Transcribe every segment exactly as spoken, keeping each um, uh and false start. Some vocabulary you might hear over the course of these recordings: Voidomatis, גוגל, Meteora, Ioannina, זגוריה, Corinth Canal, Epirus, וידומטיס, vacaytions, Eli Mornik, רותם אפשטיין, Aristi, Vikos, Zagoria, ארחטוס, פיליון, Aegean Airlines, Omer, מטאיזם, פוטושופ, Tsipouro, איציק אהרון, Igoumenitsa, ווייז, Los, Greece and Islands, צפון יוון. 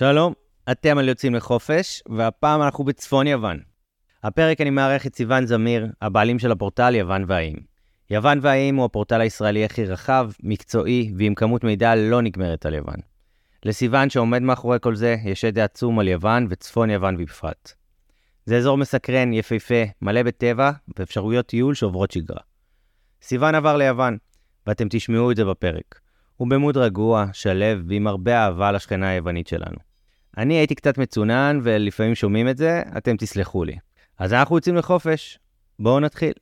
שלום, אתם על יוצאים לחופש, והפעם אנחנו בצפון יוון. הפרק אני מערך את סיוון זמיר, הבעלים של הפורטל יוון והאיים. יוון והאיים הוא הפורטל הישראלי הכי רחב, מקצועי, ועם כמות מידע לא נגמרת על יוון. לסיוון שעומד מאחורי כל זה, יש ידע עצום על יוון וצפון יוון בפרט. זה אזור מסקרן, יפהפה, מלא בטבע, ואפשרויות טיול שעוברות שגרה. סיוון עבר ליוון, ואתם תשמעו את זה בפרק. הוא במוד רגוע, שלב ועם הרבה אהבה לשכנה היוונית שלנו. אני הייתי קצת מצונן ולפעמים שומעים את זה, אתם תסלחו לי. אז אנחנו יוצאים לחופש, בואו נתחיל.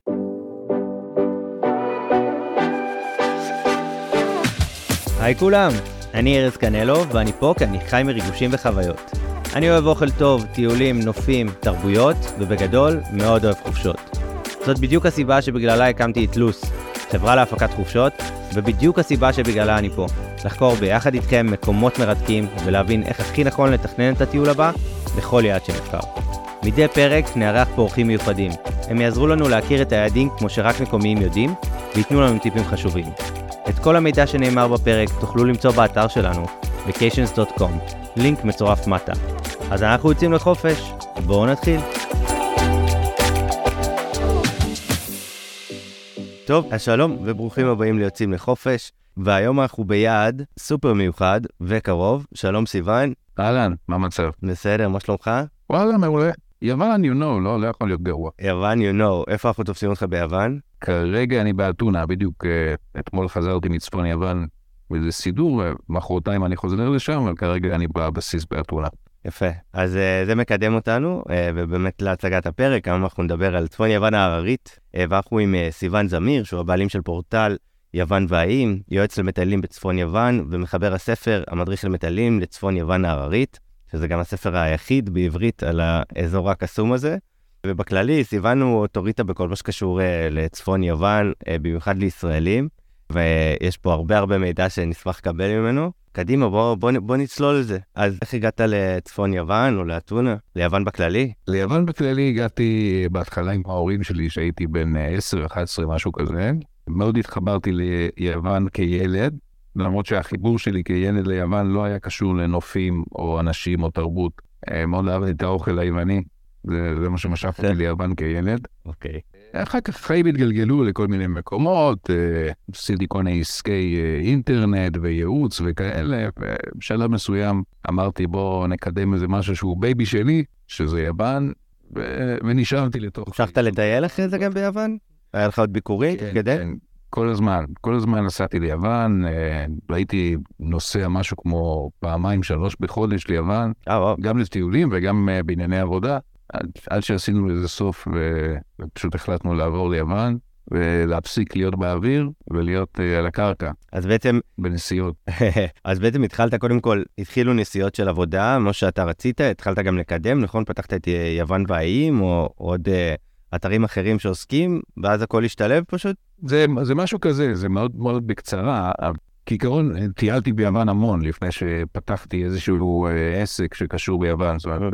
היי כולם, אני ארז קנלו ואני פה כי אני חי מריגושים וחוויות. אני אוהב אוכל טוב, טיולים, נופים, תרבויות ובגדול מאוד אוהב חופשות. זאת בדיוק הסיבה שבגללה הקמתי את לוס, חברה להפקת חופשות, ובדיוק הסיבה שבגללה אני פה, לחקור ביחד איתכם מקומות מרתקים ולהבין איך הכי נכון לתכנן את הטיול הבא בכל יעד שנבחר. מדי פרק נערך פה אורחים מיוחדים, הם יעזרו לנו להכיר את היעדים כמו שרק מקומיים יודעים ויתנו לנו טיפים חשובים. את כל המידע שנאמר בפרק תוכלו למצוא באתר שלנו, vacations דוט קום, לינק מצורף מטה. אז אנחנו יוצאים לחופש, בואו נתחיל. טוב, השלום וברוכים הבאים ליוצאים לחופש, והיום אנחנו ביעד סופר מיוחד וקרוב. שלום סיוון. אהלן, מה מצב? בסדר, מה שלומך? וואלה, מעולה. יוון, you know, לא, לא יכול להיות גרוע. יוון, you know. איפה אנחנו תופסים אותך ביוון? כרגע אני באתונה, בדיוק אתמול חזרתי מצפון יוון, וזה סידור, מחרתיים אני חוזר לשם, אבל כרגע אני בבסיס באתונה. יפה, אז uh, זה מקדם אותנו, uh, ובאמת להצגת הפרק, אנחנו נדבר על צפון יוון העררית, uh, ואנחנו עם uh, סיוון זמיר, שהוא הבעלים של פורטל יוון והאיים, יועץ למטיילים בצפון יוון, ומחבר הספר המדריך למטיילים לצפון יוון העררית, שזה גם הספר היחיד בעברית על האזור הקסום הזה, ובכללי סיוון הוא אוטוריטה בכל מה שקשור uh, לצפון יוון, uh, במיוחד לישראלים, ויש פה הרבה הרבה מידע שנשמח לקבל ממנו. קדימה, בוא, בוא, בוא נצלול לזה. אז איך הגעת לצפון יוון או לאתונה? ליוון בכללי? ליוון בכללי הגעתי בהתחלה עם ההורים שלי שהייתי בן עשר אחת עשרה, משהו כזה. מאוד התחברתי ליוון כילד, למרות שהחיבור שלי כילד ליוון לא היה קשור לנופים או אנשים או תרבות. מאוד אהבתי את האוכל היווני, זה, זה מה שמשפתי ליוון כילד. אוקיי. אחר כך חיים התגלגלו לכל מיני מקומות, סיליקוני עסקי אינטרנט וייעוץ וכאלה, בשלב מסוים אמרתי בוא נקדם איזה משהו שהוא בייבי שלי, שזה יוון, ונשארתי לתוך... המשכת לדייל אחרי זה גם ביוון? היה לך עוד ביקורי? כן, כל הזמן, כל הזמן נסעתי ליוון, הייתי נוסע משהו כמו פעמיים שלוש בחודש ליוון, גם לטיולים וגם בענייני עבודה. עד, עד שעשינו לזה סוף ופשוט החלטנו לעבור ליוון ולהפסיק להיות באוויר ולהיות uh, על הקרקע. אז בעצם... בנסיעות. אז בעצם התחלת קודם כל, התחילו נסיעות של עבודה, מה שאתה רצית, התחלת גם לקדם, נכון? פתחת את יוון והאיים או עוד uh, אתרים אחרים שעוסקים, ואז הכל השתלב פשוט? זה, זה משהו כזה, זה מאוד מאוד בקצרה. כעיקרון, טיילתי ביוון המון לפני שפתחתי איזשהו uh, עסק שקשור ביוון, זאת אומרת...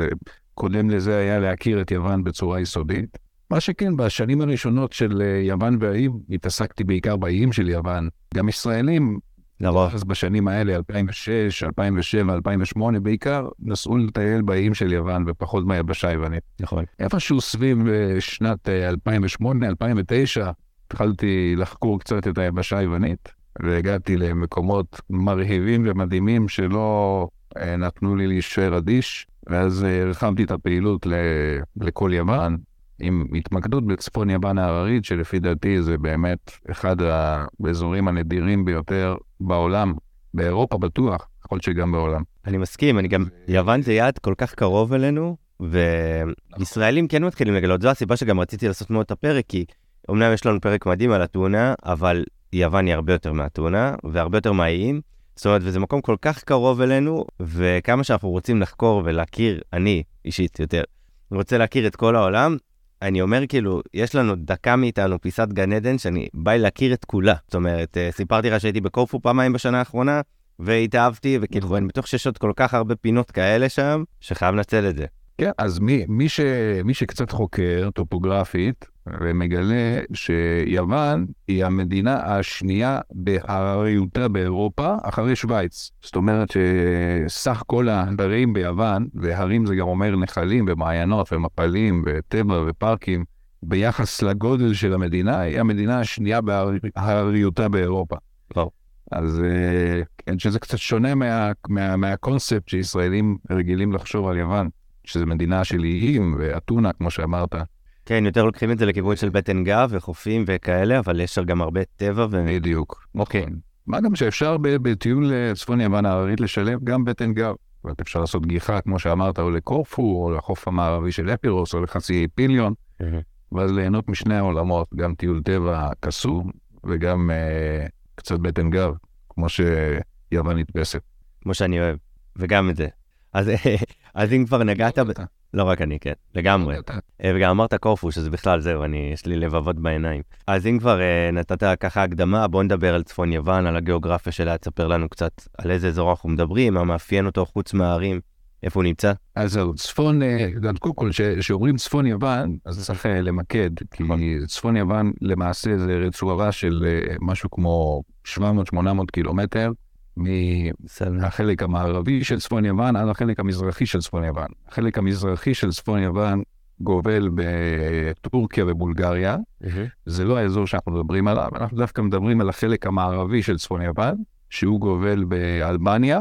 קודם לזה היה להכיר את יוון בצורה יסודית. מה שכן, בשנים הראשונות של יוון והאיים, התעסקתי בעיקר באיים של יוון. גם ישראלים, אז בשנים האלה, אלפיים ושש, אלפיים ושבע, אלפיים ושמונה בעיקר, נסעו לטייל באיים של יוון ופחות מהיבשה היוונית. נכון. איפשהו סביב שנת אלפיים ושמונה, אלפיים ותשע, התחלתי לחקור קצת את היבשה היוונית, והגעתי למקומות מרהיבים ומדהימים שלא נתנו לי להישאר אדיש. ואז הרחמתי את הפעילות לכל יוון, עם התמקדות בצפון יוון העררית, שלפי דעתי זה באמת אחד האזורים הנדירים ביותר בעולם, באירופה בטוח, יכול שגם בעולם. אני מסכים, אני גם, יוון זה יעד כל כך קרוב אלינו, וישראלים כן מתחילים לגלות, זו הסיבה שגם רציתי לעשות מאוד את הפרק, כי אומנם יש לנו פרק מדהים על אתונה, אבל יוון היא הרבה יותר מאתונה, והרבה יותר מהאיים, זאת אומרת, וזה מקום כל כך קרוב אלינו, וכמה שאנחנו רוצים לחקור ולהכיר, אני אישית יותר, רוצה להכיר את כל העולם, אני אומר כאילו, יש לנו דקה מאיתנו פיסת גן עדן, שאני באי להכיר את כולה. זאת אומרת, סיפרתי לה שהייתי בקורפו פעמיים בשנה האחרונה, והתאהבתי, וכאילו, אני בתוך ששות כל כך הרבה פינות כאלה שם, שחייב נצל את זה. כן, אז מי, מי, ש, מי שקצת חוקר טופוגרפית ומגלה שיוון היא המדינה השנייה בהרריותה באירופה אחרי שוויץ. זאת אומרת שסך כל ההרים ביוון, והרים זה גם אומר נחלים ומעיינות ומפלים וטבע ופארקים, ביחס לגודל של המדינה, היא המדינה השנייה בהרריותה באירופה. לא. אז כן, שזה קצת שונה מה, מה, מהקונספט שישראלים רגילים לחשוב על יוון. שזה מדינה של איים ואתונה, כמו שאמרת. כן, יותר לוקחים את זה לכיוון של בטן גב וחופים וכאלה, אבל יש גם הרבה טבע ו... בדיוק. אוקיי. מה גם שאפשר בטיול צפון יוון ההררית לשלב גם בטן גב. אפשר לעשות גיחה, כמו שאמרת, או לקורפו, או לחוף המערבי של אפירוס, או לחצי פיליון, ואז ליהנות משני העולמות, גם טיול טבע קסום, וגם אה, קצת בטן גב, כמו שיוון נתפסת. כמו שאני אוהב, וגם את זה. אז... אז אם כבר נגעת... לא רק אני, כן, לגמרי. וגם אמרת קורפו, שזה בכלל זהו, יש לי לבבות בעיניים. אז אם כבר נתת ככה הקדמה, בואו נדבר על צפון יוון, על הגיאוגרפיה שלה, תספר לנו קצת על איזה אזור אנחנו מדברים, מה מאפיין אותו חוץ מהערים, איפה הוא נמצא? אז זהו, צפון, קודם כל, כשאומרים צפון יוון, אז צריך למקד, כי צפון יוון למעשה זה רצועה של משהו כמו שבע מאות שמונה מאות קילומטר, מהחלק המערבי של צפון יוון עד החלק המזרחי של צפון יוון. החלק המזרחי של צפון יוון גובל בטורקיה ובולגריה. זה לא האזור שאנחנו מדברים עליו, אנחנו דווקא מדברים על החלק המערבי של צפון יוון, שהוא גובל באלבניה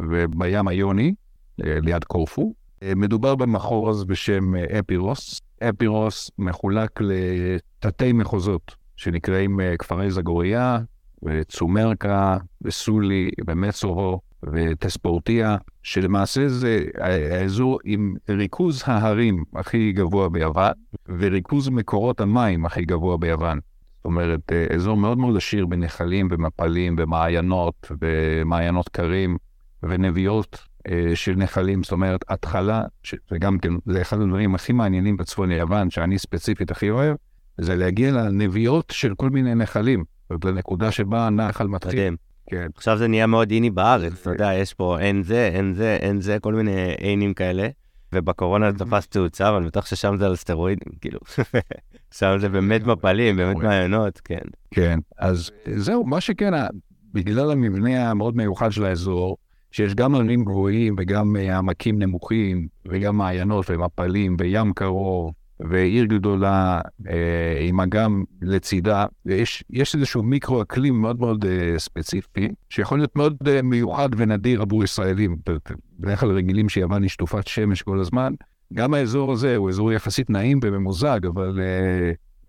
ובים היוני, ליד קורפו. מדובר במחוז בשם אפירוס. אפירוס מחולק לתתי מחוזות, שנקראים כפרי זגוריה, וצומרקה, וסולי, ומסורו, וטספורטיה, שלמעשה זה האזור עם ריכוז ההרים הכי גבוה ביוון, וריכוז מקורות המים הכי גבוה ביוון. זאת אומרת, אזור מאוד מאוד עשיר בנחלים ומפלים, ומעיינות, ומעיינות קרים, ונביעות של נחלים. זאת אומרת, התחלה, וגם כן, זה אחד הדברים הכי מעניינים בצפון יוון, שאני ספציפית הכי אוהב, זה להגיע לנביעות של כל מיני נחלים. לנקודה שבה נחל מתחיל. כן. עכשיו זה נהיה מאוד איני בארץ, אתה יודע, יש פה אין זה, אין זה, אין זה, כל מיני אינים כאלה, ובקורונה זה תפס תאוצה, אבל אני בטח ששם זה על סטרואידים, כאילו, שם זה באמת מפלים, באמת מעיינות, כן. כן, אז זהו, מה שכן, בגלל המבנה המאוד מיוחד של האזור, שיש גם ערים גבוהים, וגם עמקים נמוכים, וגם מעיינות ומפלים, וים קרוב, ועיר גדולה, עם אגם לצידה, יש, יש איזשהו מיקרו-אקלים מאוד מאוד ספציפי, שיכול להיות מאוד מיוחד ונדיר עבור ישראלים, בדרך כלל רגילים שיוון היא שטופת שמש כל הזמן. גם האזור הזה הוא אזור יחסית נעים וממוזג, אבל,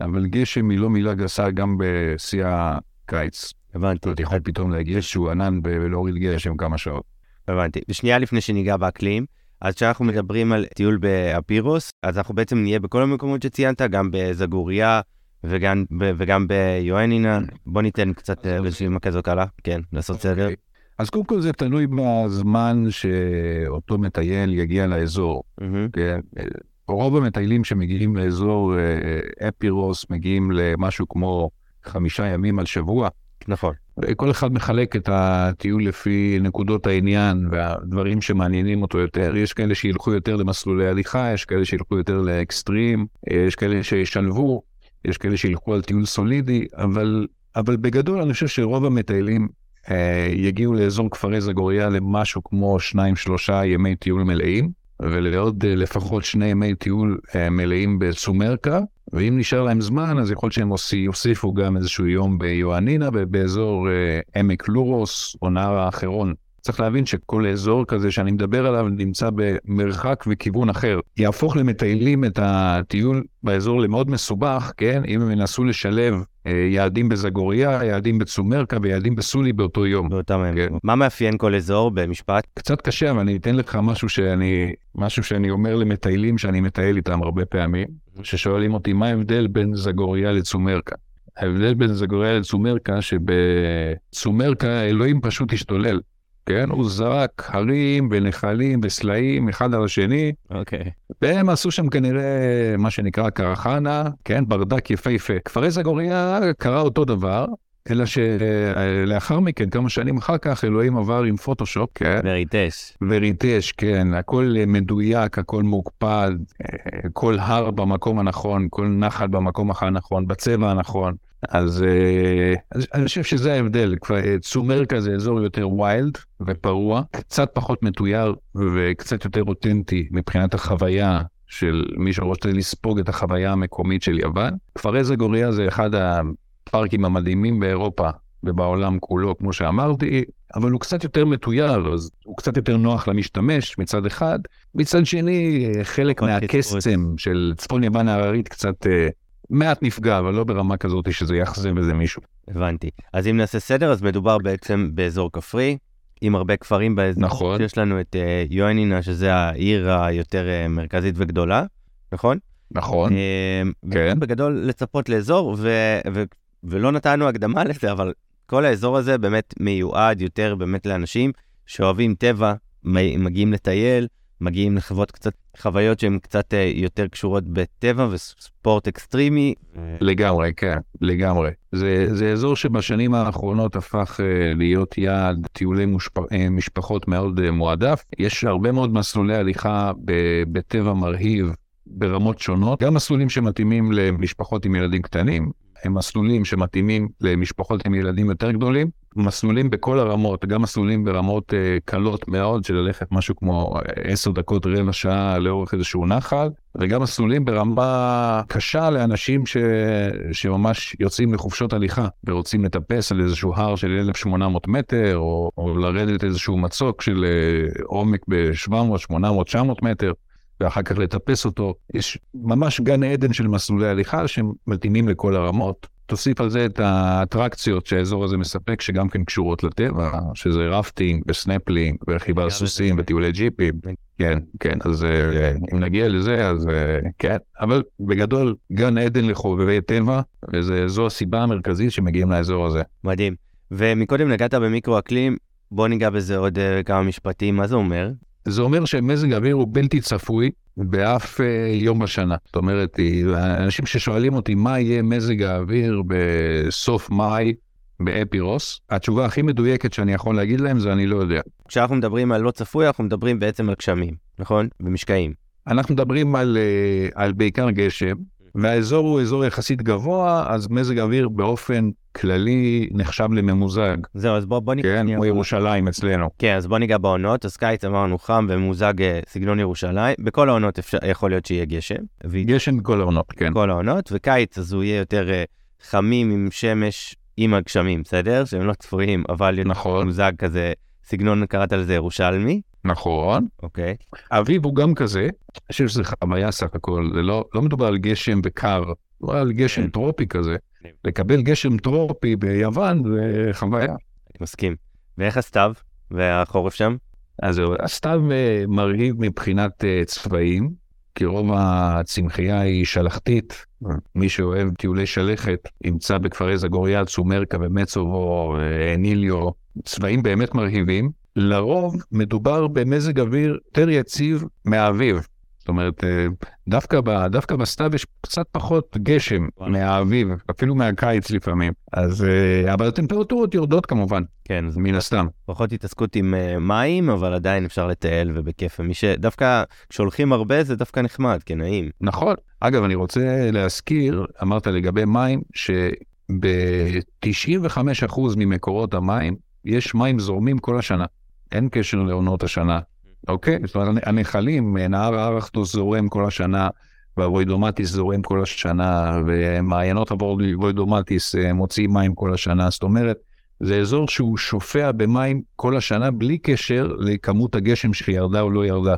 אבל גשם היא לא מילה גסה גם בשיא הקיץ. הבנתי. אתה יכול פתאום להגיע שהוא ענן ולהוריד גשם כמה שעות. הבנתי. בשנייה לפני שניגע באקלים, אז כשאנחנו מדברים על טיול באפירוס, אז אנחנו בעצם נהיה בכל המקומות שציינת, גם בזגוריה וגם, וגם ביואנינה. בוא ניתן קצת רשימה כזו קלה, כן, לעשות סדר. אז קודם כל זה תלוי בזמן שאותו מטייל יגיע לאזור. רוב המטיילים שמגיעים לאזור אפירוס מגיעים למשהו כמו חמישה ימים על שבוע. נכון. כל אחד מחלק את הטיול לפי נקודות העניין והדברים שמעניינים אותו יותר. יש כאלה שילכו יותר למסלולי הליכה, יש כאלה שילכו יותר לאקסטרים, יש כאלה שישלבו, יש כאלה שילכו על טיול סולידי, אבל, אבל בגדול אני חושב שרוב המטיילים אה, יגיעו לאזור כפרי זגוריה למשהו כמו שניים, שלושה ימי טיול מלאים, ולעוד אה, לפחות שני ימי טיול אה, מלאים בצומרקה, ואם נשאר להם זמן, אז יכול שהם יוסיפו גם איזשהו יום ביואנינה, ובאזור עמק לורוס או נהר האחרון. צריך להבין שכל אזור כזה שאני מדבר עליו נמצא במרחק וכיוון אחר. יהפוך למטיילים את הטיול באזור למאוד מסובך, כן? אם הם ינסו לשלב יעדים בזגוריה, יעדים בצומרקה ויעדים בסולי באותו יום. מה מאפיין כל אזור במשפט? קצת קשה, אבל אני אתן לך משהו שאני, משהו שאני אומר למטיילים שאני מטייל איתם הרבה פעמים, ששואלים אותי מה ההבדל בין זגוריה לצומרקה. ההבדל בין זגוריה לצומרקה שבצומרקה אלוהים פשוט השתולל. כן, הוא זרק הרים ונחלים וסלעים אחד על השני. אוקיי. והם עשו שם כנראה מה שנקרא קרחנה, כן, ברדק יפהפה. כפרי זגוריה קרה אותו דבר, אלא שלאחר מכן, כמה שנים אחר כך, אלוהים עבר עם פוטושופ, כן? וריטש. וריטש, כן. הכל מדויק, הכל מוקפד, כל הר במקום הנכון, כל נחל במקום הנכון, בצבע הנכון. אז, אז אני חושב שזה ההבדל. צומרקה זה אזור יותר ווילד ופרוע, קצת פחות מתויר וקצת יותר אותנטי מבחינת החוויה של מי שרוצה לספוג את החוויה המקומית של יוון. כפרי זגוריה זה אחד ה... פארקים המדהימים באירופה ובעולם כולו, כמו שאמרתי, אבל הוא קצת יותר מתויר, אז הוא קצת יותר נוח למשתמש מצד אחד. מצד שני, חלק מהקסם של צפון יוון ההררית קצת מעט נפגע, אבל לא ברמה כזאת שזה יחזב איזה מישהו. הבנתי. אז אם נעשה סדר, אז מדובר בעצם באזור כפרי, עם הרבה כפרים באזור. נכון. יש לנו את יואנינה, שזה העיר היותר מרכזית וגדולה, נכון? נכון. כן. בגדול לצפות לאזור, ו... ולא נתנו הקדמה לזה, אבל כל האזור הזה באמת מיועד יותר באמת לאנשים שאוהבים טבע, מגיעים לטייל, מגיעים לחוות קצת חוויות שהן קצת יותר קשורות בטבע וספורט אקסטרימי. לגמרי, כן, לגמרי. זה, זה אזור שבשנים האחרונות הפך להיות יעד טיולי מושפ... משפחות מאוד מועדף. יש הרבה מאוד מסלולי הליכה בטבע מרהיב ברמות שונות. גם מסלולים שמתאימים למשפחות עם ילדים קטנים, הם מסלולים שמתאימים למשפחות עם ילדים יותר גדולים, מסלולים בכל הרמות, גם מסלולים ברמות אה, קלות מאוד, של ללכת משהו כמו עשר דקות, רבע שעה לאורך איזשהו נחל, וגם מסלולים ברמה קשה לאנשים ש... שממש יוצאים לחופשות הליכה, ורוצים לטפס על איזשהו הר של אלף ושמונה מאות מטר, או, או לרדת איזשהו מצוק של עומק ב-שבע מאות, שמונה מאות, תשע מאות מטר, ואחר כך לטפס אותו. יש ממש גן עדן של מסלולי הליכה שמתאימים לכל הרמות. תוסיף על זה את האטרקציות שהאזור הזה מספק, שגם כן קשורות לטבע, שזה רפטינג וסנפלינג ורכיבה על סוסים וטיולי ג'יפים. כן, כן, אז אם נגיע לזה, אז כן. אבל בגדול, גן עדן לחובבי טבע, וזו הסיבה המרכזית שמגיעים לאזור הזה. מדהים. ומקודם נגעת במיקרו-אקלים, בוא ניגע בזה עוד כמה משפטים. מה זה אומר? זה אומר שמזג האוויר הוא בלתי צפוי באף יום בשנה. זאת אומרת, אנשים ששואלים אותי מה יהיה מזג האוויר בסוף מאי באפירוס, התשובה הכי מדויקת שאני יכול להגיד להם זה אני לא יודע. כשאנחנו מדברים על לא צפוי, אנחנו מדברים בעצם על גשמים, נכון? ומשקעים. אנחנו מדברים על, על בעיקר גשם, והאזור הוא אזור יחסית גבוה, אז מזג האוויר באופן כללי נחשב לממוזג. זהו, אז בוא, בוא ניגע... כן, כמו ירושלים אצלנו. כן, אז בוא ניגע בעונות. אז קיץ אמרנו חם וממוזג סגנון ירושלים. בכל העונות אפשר, יכול להיות שיהיה גשם. ו... גשם בכל העונות, כן. בכל העונות, וקיץ אז הוא יהיה יותר חמים עם שמש, עם הגשמים, בסדר? שהם לא צפויים, אבל נכון. ממוזג כזה, סגנון קראת על זה ירושלמי. נכון. אוקיי. אביב הוא גם כזה, אני חושב שזה חמיה סך הכל, זה לא, לא מדובר על גשם וקר, מדובר על גשם טרופי כזה. לקבל גשם טרופי ביוון זה חמיה. אני מסכים. ואיך הסתיו והחורף שם? אז הסתיו מרהיב מבחינת צבעים, כי רוב הצמחייה היא שלחתית. מי שאוהב טיולי שלכת, ימצא בכפרי זגוריה, צומרקה ומצובו, אניליו, צבעים באמת מרהיבים. לרוב מדובר במזג אוויר יותר יציב מהאביב. זאת אומרת, דווקא, ב, דווקא בסתיו יש קצת פחות גשם מהאביב, אפילו מהקיץ לפעמים. אז, אבל הטמפרטורות יורדות כמובן, כן, מן הסתם. פחות התעסקות עם מים, אבל עדיין אפשר לטייל ובכיף. מי שדווקא כשהולכים הרבה זה דווקא נחמד, כן, נעים. נכון. אגב, אני רוצה להזכיר, אמרת לגבי מים, שב-תשעים וחמישה אחוז ממקורות המים יש מים זורמים כל השנה. אין קשר לעונות השנה, אוקיי? זאת אומרת, הנחלים, נהר ארחטוס זורם כל השנה, והווידומטיס זורם כל השנה, ומעיינות הווידומטיס מוציאים מים כל השנה. זאת אומרת, זה אזור שהוא שופע במים כל השנה, בלי קשר לכמות הגשם שירדה או לא ירדה.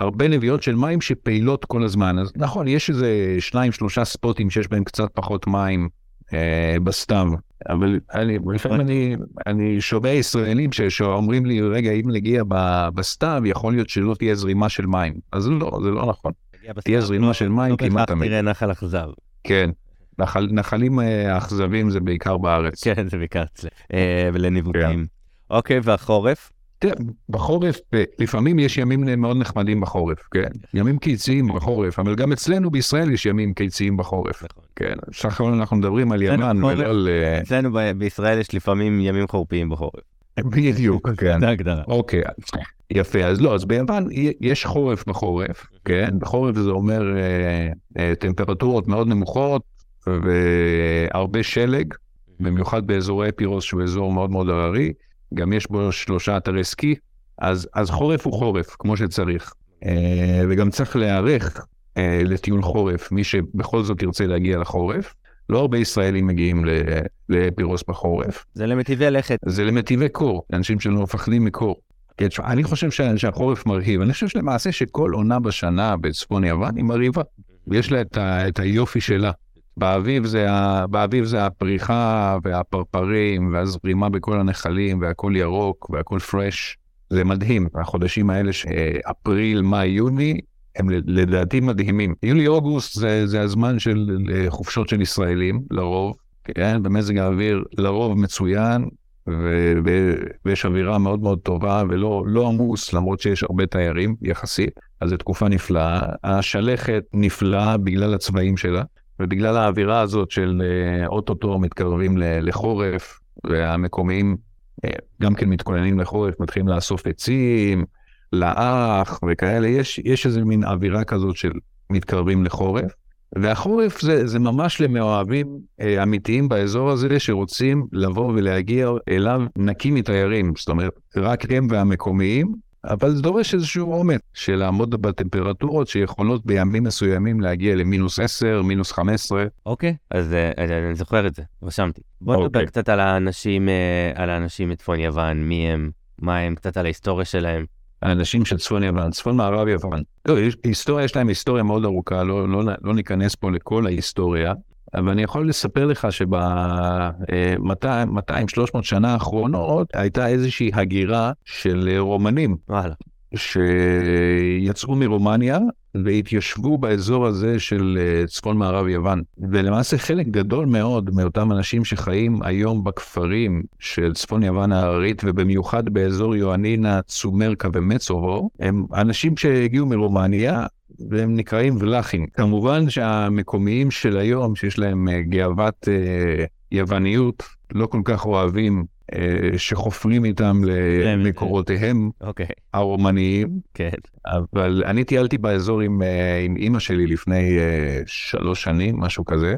הרבה נביאות של מים שפעילות כל הזמן. אז נכון, יש איזה שניים, שלושה ספוטים שיש בהם קצת פחות מים אה, בסתיו. אבל אני, לפעמים אני, אני שומע ישראלים שאומרים לי, רגע, אם נגיע בסתיו, יכול להיות שלא תהיה זרימה של מים. אז לא, זה לא נכון. תהיה זרימה של מים כמעט תמיד. תראה נחל אכזב. כן. נחלים האכזבים זה בעיקר בארץ. כן, זה בעיקר לניווטים. אוקיי, והחורף? תראה, בחורף, לפעמים יש ימים מאוד נחמדים בחורף, כן? ימים קיציים בחורף, אבל גם אצלנו בישראל יש ימים קיציים בחורף. כן, שחר אנחנו מדברים על ימן ולא על... אצלנו בישראל יש לפעמים ימים חורפיים בחורף. בדיוק, כן. אוקיי, יפה. אז לא, אז ביוון יש חורף בחורף, כן? בחורף זה אומר טמפרטורות מאוד נמוכות והרבה שלג, במיוחד באזורי אפירוס שהוא אזור מאוד מאוד הררי, גם יש בו שלושה אתרי סקי, אז, אז חורף הוא חורף, כמו שצריך. וגם צריך להיערך לטיול חורף, מי שבכל זאת ירצה להגיע לחורף. לא הרבה ישראלים מגיעים לאפירוס בחורף. זה למטיבי לכת. זה למטיבי קור, אנשים שלא מפחדים מקור. אני חושב שהחורף מרהיב, אני חושב שלמעשה שכל עונה בשנה בצפון יוון היא מרהיבה. יש לה את, ה, את היופי שלה. באביב זה, באביב זה הפריחה והפרפרים והזרימה בכל הנחלים והכל ירוק והכל פרש. זה מדהים. החודשים האלה, אפריל, מאי, יוני, הם לדעתי מדהימים. יולי-אוגוסט זה, זה הזמן של חופשות של ישראלים, לרוב. כן, במזג האוויר לרוב מצוין, ויש אווירה מאוד מאוד טובה ולא, לא עמוס, למרות שיש הרבה תיירים יחסית. אז זו תקופה נפלאה. השלכת נפלאה בגלל הצבעים שלה. ובגלל האווירה הזאת של אוטוטו מתקרבים לחורף, והמקומיים גם כן מתכוננים לחורף, מתחילים לאסוף עצים, לאח וכאלה, יש, יש איזה מין אווירה כזאת של מתקרבים לחורף, והחורף זה, זה ממש למאוהבים אמיתיים באזור הזה, שרוצים לבוא ולהגיע אליו נקי מתיירים, זאת אומרת, רק הם והמקומיים, אבל זה דורש איזשהו אומץ של לעמוד בטמפרטורות שיכולות בימים מסוימים להגיע למינוס עשר, מינוס חמש עשרה. אוקיי, אז אני זוכר את זה, רשמתי. בוא נדבר קצת על האנשים, על האנשים מצפון יוון, מי הם, מה הם, קצת על ההיסטוריה שלהם. האנשים של צפון יוון, צפון מערב יוון. לא, היסטוריה, יש להם היסטוריה מאוד ארוכה, לא, לא, לא ניכנס פה לכל ההיסטוריה, אבל אני יכול לספר לך שב-מאתיים שלוש מאות שנה האחרונות הייתה איזושהי הגירה של רומנים שיצאו מרומניה והתיישבו באזור הזה של צפון מערב יוון. ולמעשה חלק גדול מאוד מאותם אנשים שחיים היום בכפרים של צפון יוון ההררית ובמיוחד באזור יואנינה, צומרקה ומצובו, הם אנשים שהגיעו מרומניה, והם נקראים ולאחים. כמובן שהמקומיים של היום, שיש להם גאוות אה, יווניות, לא כל כך אוהבים, אה, שחופרים איתם למקורותיהם okay. הרומניים. כן. Okay. אבל אני טיילתי באזור עם, אה, עם אמא שלי לפני אה, שלוש שנים, משהו כזה,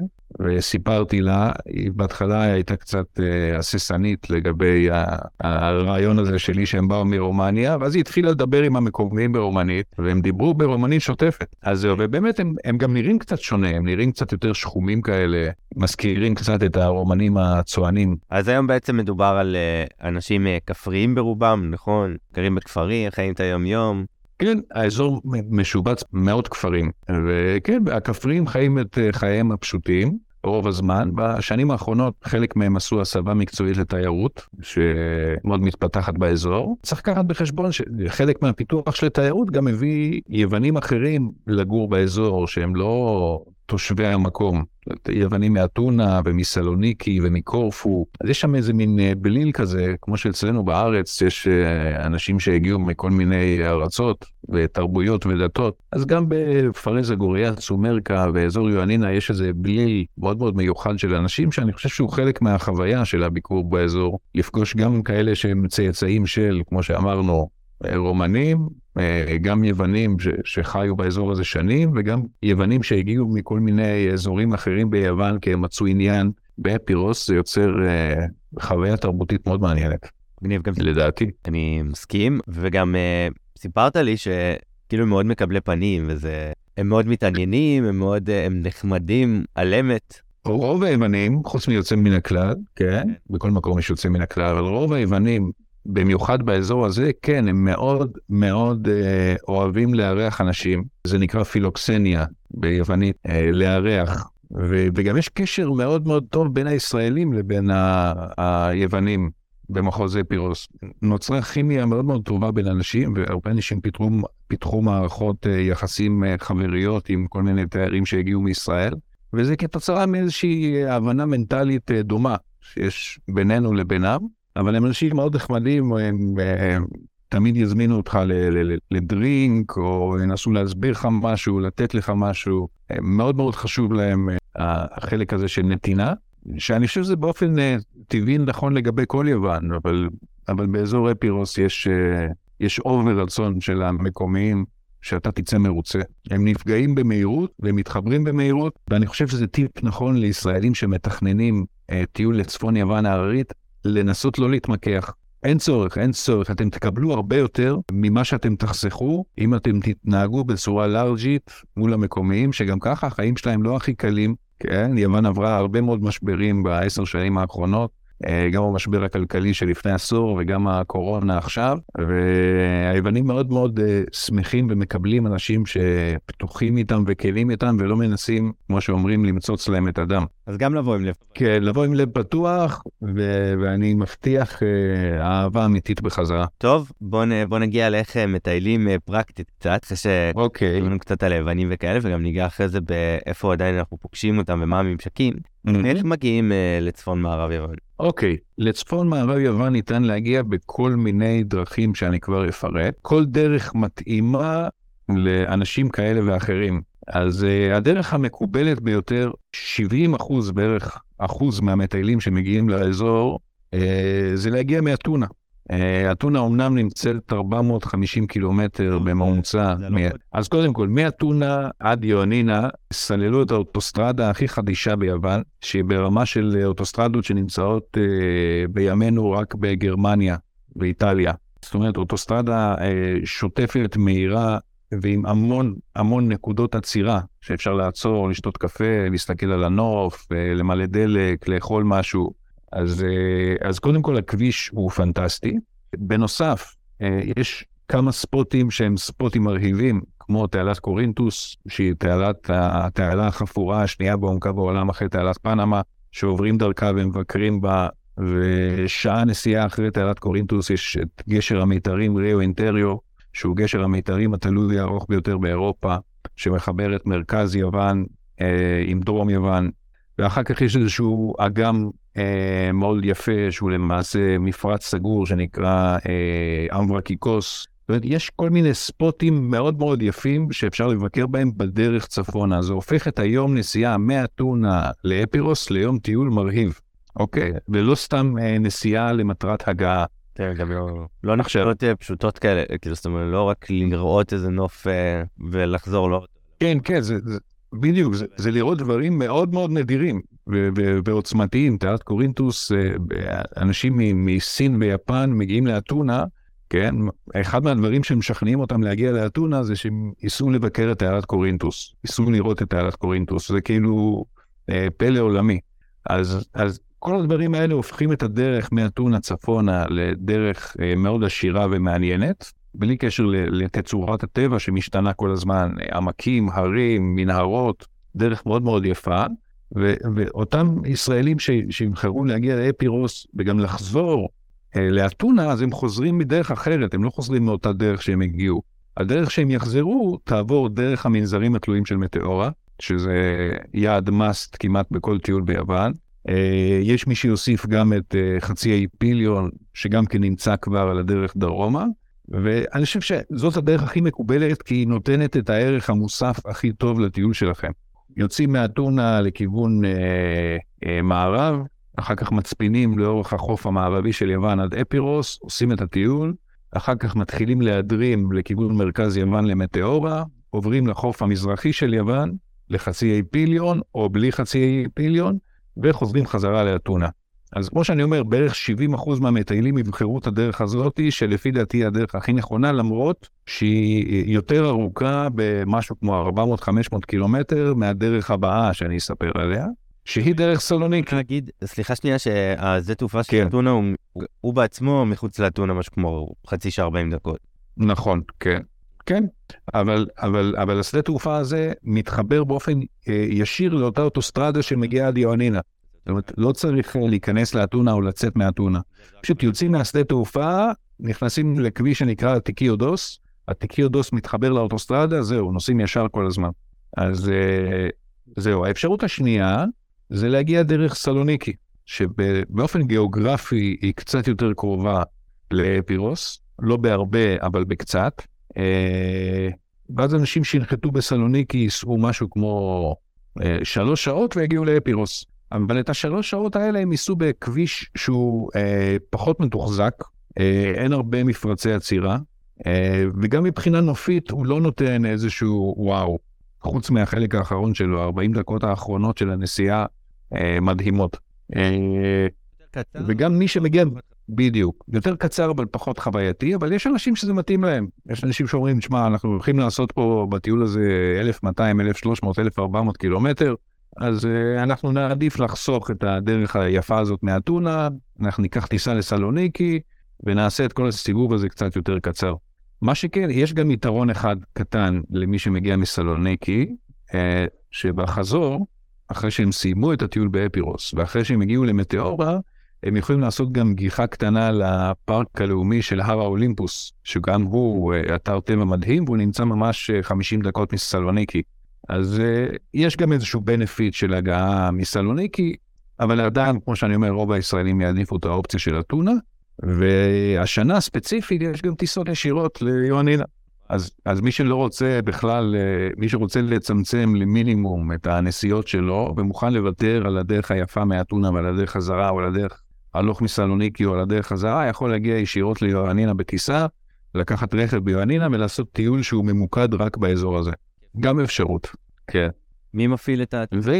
וסיפרתי לה, בהתחלה הייתה קצת אה, הססנית לגבי ה- הרעיון הזה שלי שהם באו מרומניה, ואז היא התחילה לדבר עם המקומיים ברומנית, והם דיברו ברומנית שוטפת. אז ובאמת הם, הם גם נראים קצת שונה, הם נראים קצת יותר שחומים כאלה, מזכירים קצת את הרומנים הצוענים. אז היום בעצם מדובר על אה, אנשים אה, כפריים ברובם, נכון? גרים בכפרים, חיים את היום יום. כן, האזור משובץ מאות כפרים, וכן, הכפרים חיים את חייהם הפשוטים, רוב הזמן. בשנים האחרונות חלק מהם עשו הסבה מקצועית לתיירות, שמאוד מתפתחת באזור. צריך לקחת בחשבון שחלק מהפיתוח של התיירות גם הביא יוונים אחרים לגור באזור, שהם לא תושבי המקום. יוונים מאתונה ומסלוניקי ומקורפו. אז יש שם איזה מין בליל כזה, כמו שאצלנו בארץ, יש אנשים שהגיעו מכל מיני ארצות ותרבויות ודתות. אז גם בפרי זגוריה, צומרקה ואזור יואנינה יש איזה בליל מאוד מאוד מיוחד של אנשים, שאני חושב שהוא חלק מהחוויה של הביקור באזור. לפגוש גם כאלה שהם צאצאים של, כמו שאמרנו, רומנים, גם יוונים שחיו באזור הזה שנים, וגם יוונים שהגיעו מכל מיני אזורים אחרים ביוון, כי הם מצאו עניין באפירוס. זה יוצר חוויה תרבותית מאוד מעניינת, לדעתי. אני מסכים, וגם סיפרת לי שכאילו הם מאוד מקבלי פנים, הם מאוד מתעניינים, הם מאוד נחמדים על אמת. רוב היוונים, חוץ מיוצאים מן הכלל, בכל מקום יש יוצאים מן הכלל, אבל רוב היוונים, במיוחד באזור הזה, כן, הם מאוד מאוד אה, אוהבים לארח אנשים. זה נקרא פילוקסניה ביוונית, אה, לארח. ו- וגם יש קשר מאוד מאוד טוב בין הישראלים לבין ה- היוונים במחוז אפירוס. נוצרה כימיה מאוד מאוד טובה בין אנשים, והרבה אנשים פיתחו, פיתחו מערכות אה, יחסים אה, חבריות עם כל מיני תיירים שהגיעו מישראל, וזה כתוצרה מאיזושהי הבנה מנטלית אה, דומה שיש בינינו לבינם. אבל הם אנשים מאוד נחמדים, הם, הם, תמיד יזמינו אותך לדרינק, או ינסו להסביר לך משהו, לתת לך משהו. מאוד מאוד חשוב להם החלק הזה של נתינה, שאני חושב שזה באופן טבעי נכון לגבי כל יוון, אבל, אבל באזור אפירוס יש, יש אובר רצון של המקומיים, שאתה תצא מרוצה. הם נפגעים במהירות, והם מתחברים במהירות, ואני חושב שזה טיפ נכון לישראלים שמתכננים טיול לצפון יוון העררית, לנסות לא להתמקח. אין צורך, אין צורך. אתם תקבלו הרבה יותר ממה שאתם תחסכו, אם אתם תתנהגו בצורה לארג'ית מול המקומיים, שגם ככה החיים שלהם לא הכי קלים. כן? יוון עברה הרבה מאוד משברים בעשר שנים האחרונות, גם המשבר הכלכלי שלפני עשור וגם הקורונה עכשיו, והיוונים מאוד מאוד שמחים ומקבלים אנשים שפתוחים איתם וכלים איתם ולא מנסים, כמו שאומרים, למצוץ להם את הדם. אז גם לבוא עם לב. כן, לבוא עם לב פתוח, ו- ואני מבטיח אה, אהבה אמיתית בחזרה. טוב, בוא, נ- בוא נגיע לאיך מטיילים פרקטית קצת, אחרי שתראינו קצת על היוונים וכאלה, וגם ניגע אחרי זה באיפה עדיין אנחנו פוגשים אותם ומה הממשקים. איך מגיעים אה, לצפון מערב יוון? אוקיי, לצפון מערב יוון ניתן להגיע בכל מיני דרכים שאני כבר אפרט. כל דרך מתאימה לאנשים כאלה ואחרים. אז uh, הדרך המקובלת ביותר, שבעים אחוז בערך אחוז מהמטיילים שמגיעים לאזור, uh, זה להגיע מאתונה. Uh, אתונה אומנם נמצאת ארבע מאות וחמישים קילומטר בממוצע. מ... לא... אז קודם כל, מאתונה עד יואנינה, סללו את האוטוסטרדה הכי חדישה ביוון, שהיא ברמה של אוטוסטרדות שנמצאות uh, בימינו רק בגרמניה, באיטליה. זאת אומרת, אוטוסטרדה uh, שוטפת מהירה, ועם המון, המון נקודות עצירה, שאפשר לעצור, לשתות קפה, להסתכל על הנוף, למלא דלק, לאכול משהו. אז, אז קודם כל הכביש הוא פנטסטי. בנוסף, יש כמה ספוטים שהם ספוטים מרהיבים, כמו תעלת קורינטוס, שהיא תעלת, התעלה החפורה השנייה בעומקה בעולם אחרי תעלת פנמה, שעוברים דרכה ומבקרים בה, ושעה נסיעה אחרי תעלת קורינטוס יש את גשר המיתרים ריו אנטריו, שהוא גשר המיתרים התלוי הארוך ביותר באירופה, שמחבר את מרכז יוון אה, עם דרום יוון, ואחר כך יש איזשהו אגם אה, מאוד יפה, שהוא למעשה מפרץ סגור, שנקרא אה, אמבrakikos. זאת אומרת, יש כל מיני ספוטים מאוד מאוד יפים, שאפשר לבקר בהם בדרך צפונה. זה הופך את היום נסיעה מאתונה לאפירוס ליום טיול מרהיב. אוקיי, ולא סתם אה, נסיעה למטרת הגעה. לא נחשבות פשוטות כאלה, כאילו, זאת אומרת, לא רק לראות איזה נוף ולחזור לו. כן, כן, בדיוק, זה לראות דברים מאוד מאוד נדירים ועוצמתיים. תעלת קורינטוס, אנשים מסין ויפן מגיעים לאתונה, כן, אחד מהדברים שמשכנעים אותם להגיע לאתונה זה שהם ייסעו לבקר את תעלת קורינטוס, ייסעו לראות את תעלת קורינטוס, זה כאילו פלא עולמי. אז, אז כל הדברים האלה הופכים את הדרך מאתונה צפונה לדרך מאוד עשירה ומעניינת, בלי קשר לתצורת הטבע שמשתנה כל הזמן, עמקים, הרים, מנהרות, דרך מאוד מאוד יפה, ו- ואותם ישראלים ש- שימחרו להגיע לאפירוס וגם לחזור לאתונה, אז הם חוזרים מדרך אחרת, הם לא חוזרים מאותה דרך שהם הגיעו. הדרך שהם יחזרו תעבור דרך המנזרים התלויים של מטאורה, שזה יעד מסט כמעט בכל טיול ביוון. יש מי שיוסיף גם את חצי האי פיליון, שגם כן נמצא כבר על הדרך דרומה, ואני חושב שזאת הדרך הכי מקובלת, כי היא נותנת את הערך המוסף הכי טוב לטיול שלכם. יוצאים מאתונה לכיוון אה, אה, מערב, אחר כך מצפינים לאורך החוף המערבי של יוון עד אפירוס, עושים את הטיול, אחר כך מתחילים להדרים לכיוון מרכז יוון למטאורה, עוברים לחוף המזרחי של יוון, לחצי האי פיליון או בלי חצי האי פיליון, וחוזרים חזרה לאתונה. אז כמו שאני אומר, בערך שבעים אחוז מהמטיילים יבחרו את הדרך הזאת, שלפי דעתי היא הדרך הכי נכונה, למרות שהיא יותר ארוכה במשהו כמו ארבע מאות עד חמש מאות קילומטר מהדרך הבאה שאני אספר עליה, שהיא דרך סלוניקי. נגיד, סליחה שנייה, שזה תעופה של אתונה, הוא בעצמו מחוץ לאתונה משהו כמו חצי שעה ארבעים דקות. נכון, כן. כן, אבל, אבל, אבל השדה תעופה הזה מתחבר באופן אה, ישיר לאותה אוטוסטרדה שמגיעה עד יואנינה. זאת אומרת, לא צריך להיכנס לאתונה או לצאת מאתונה. פשוט יוצאים מהשדה תעופה, נכנסים לכביש שנקרא הטיקיודוס, הטיקיודוס מתחבר לאוטוסטרדה, זהו, נוסעים ישר כל הזמן. אז אה, זהו, האפשרות השנייה זה להגיע דרך סלוניקי, שבאופן גיאוגרפי היא קצת יותר קרובה לאפירוס, לא בהרבה, אבל בקצת. ואז אנשים שינחתו בסלוניקי ייסעו משהו כמו שלוש שעות והגיעו לאפירוס. אבל את השלוש שעות האלה הם ייסעו בכביש שהוא פחות מתוחזק, אין הרבה מפרצי עצירה, וגם מבחינה נופית הוא לא נותן איזשהו וואו, חוץ מהחלק האחרון שלו, ארבעים דקות האחרונות של הנסיעה מדהימות. וגם מי שמגיע בדיוק, יותר קצר אבל פחות חווייתי, אבל יש אנשים שזה מתאים להם. יש אנשים שאומרים, תשמע, אנחנו הולכים לעשות פה בטיול הזה אלף מאתיים, אלף שלוש מאות, אלף ארבע מאות קילומטר, אז אנחנו נעדיף לחסוך את הדרך היפה הזאת מאתונה, אנחנו ניקח טיסה לסלוניקי, ונעשה את כל הסיבוב הזה קצת יותר קצר. מה שכן, יש גם יתרון אחד קטן למי שמגיע מסלוניקי, שבחזור, אחרי שהם סיימו את הטיול באפירוס, ואחרי שהם הגיעו למטאורה, הם יכולים לעשות גם גיחה קטנה לפארק הלאומי של הר האולימפוס, שגם הוא אתר טבע מדהים, והוא נמצא ממש חמישים דקות מסלוניקי. אז יש גם איזשהו בנפיט של הגעה מסלוניקי, אבל עדיין, כמו שאני אומר, רוב הישראלים יעדיפו את האופציה של אתונה, והשנה ספציפית יש גם טיסות ישירות ליואנינה. אז, אז מי שלא רוצה בכלל, מי שרוצה לצמצם למינימום את הנסיעות שלו, ומוכן לוותר על הדרך היפה מאתונה, ועל הדרך חזרה, או על הדרך הלוך מסלוניקי, או על הדרך חזרה, יכול להגיע ישירות ליואנינה בטיסה, לקחת רכב ביואנינה, ולעשות טיול שהוא ממוקד רק באזור הזה. גם אפשרות. כן. מי מפעיל את הטיסה?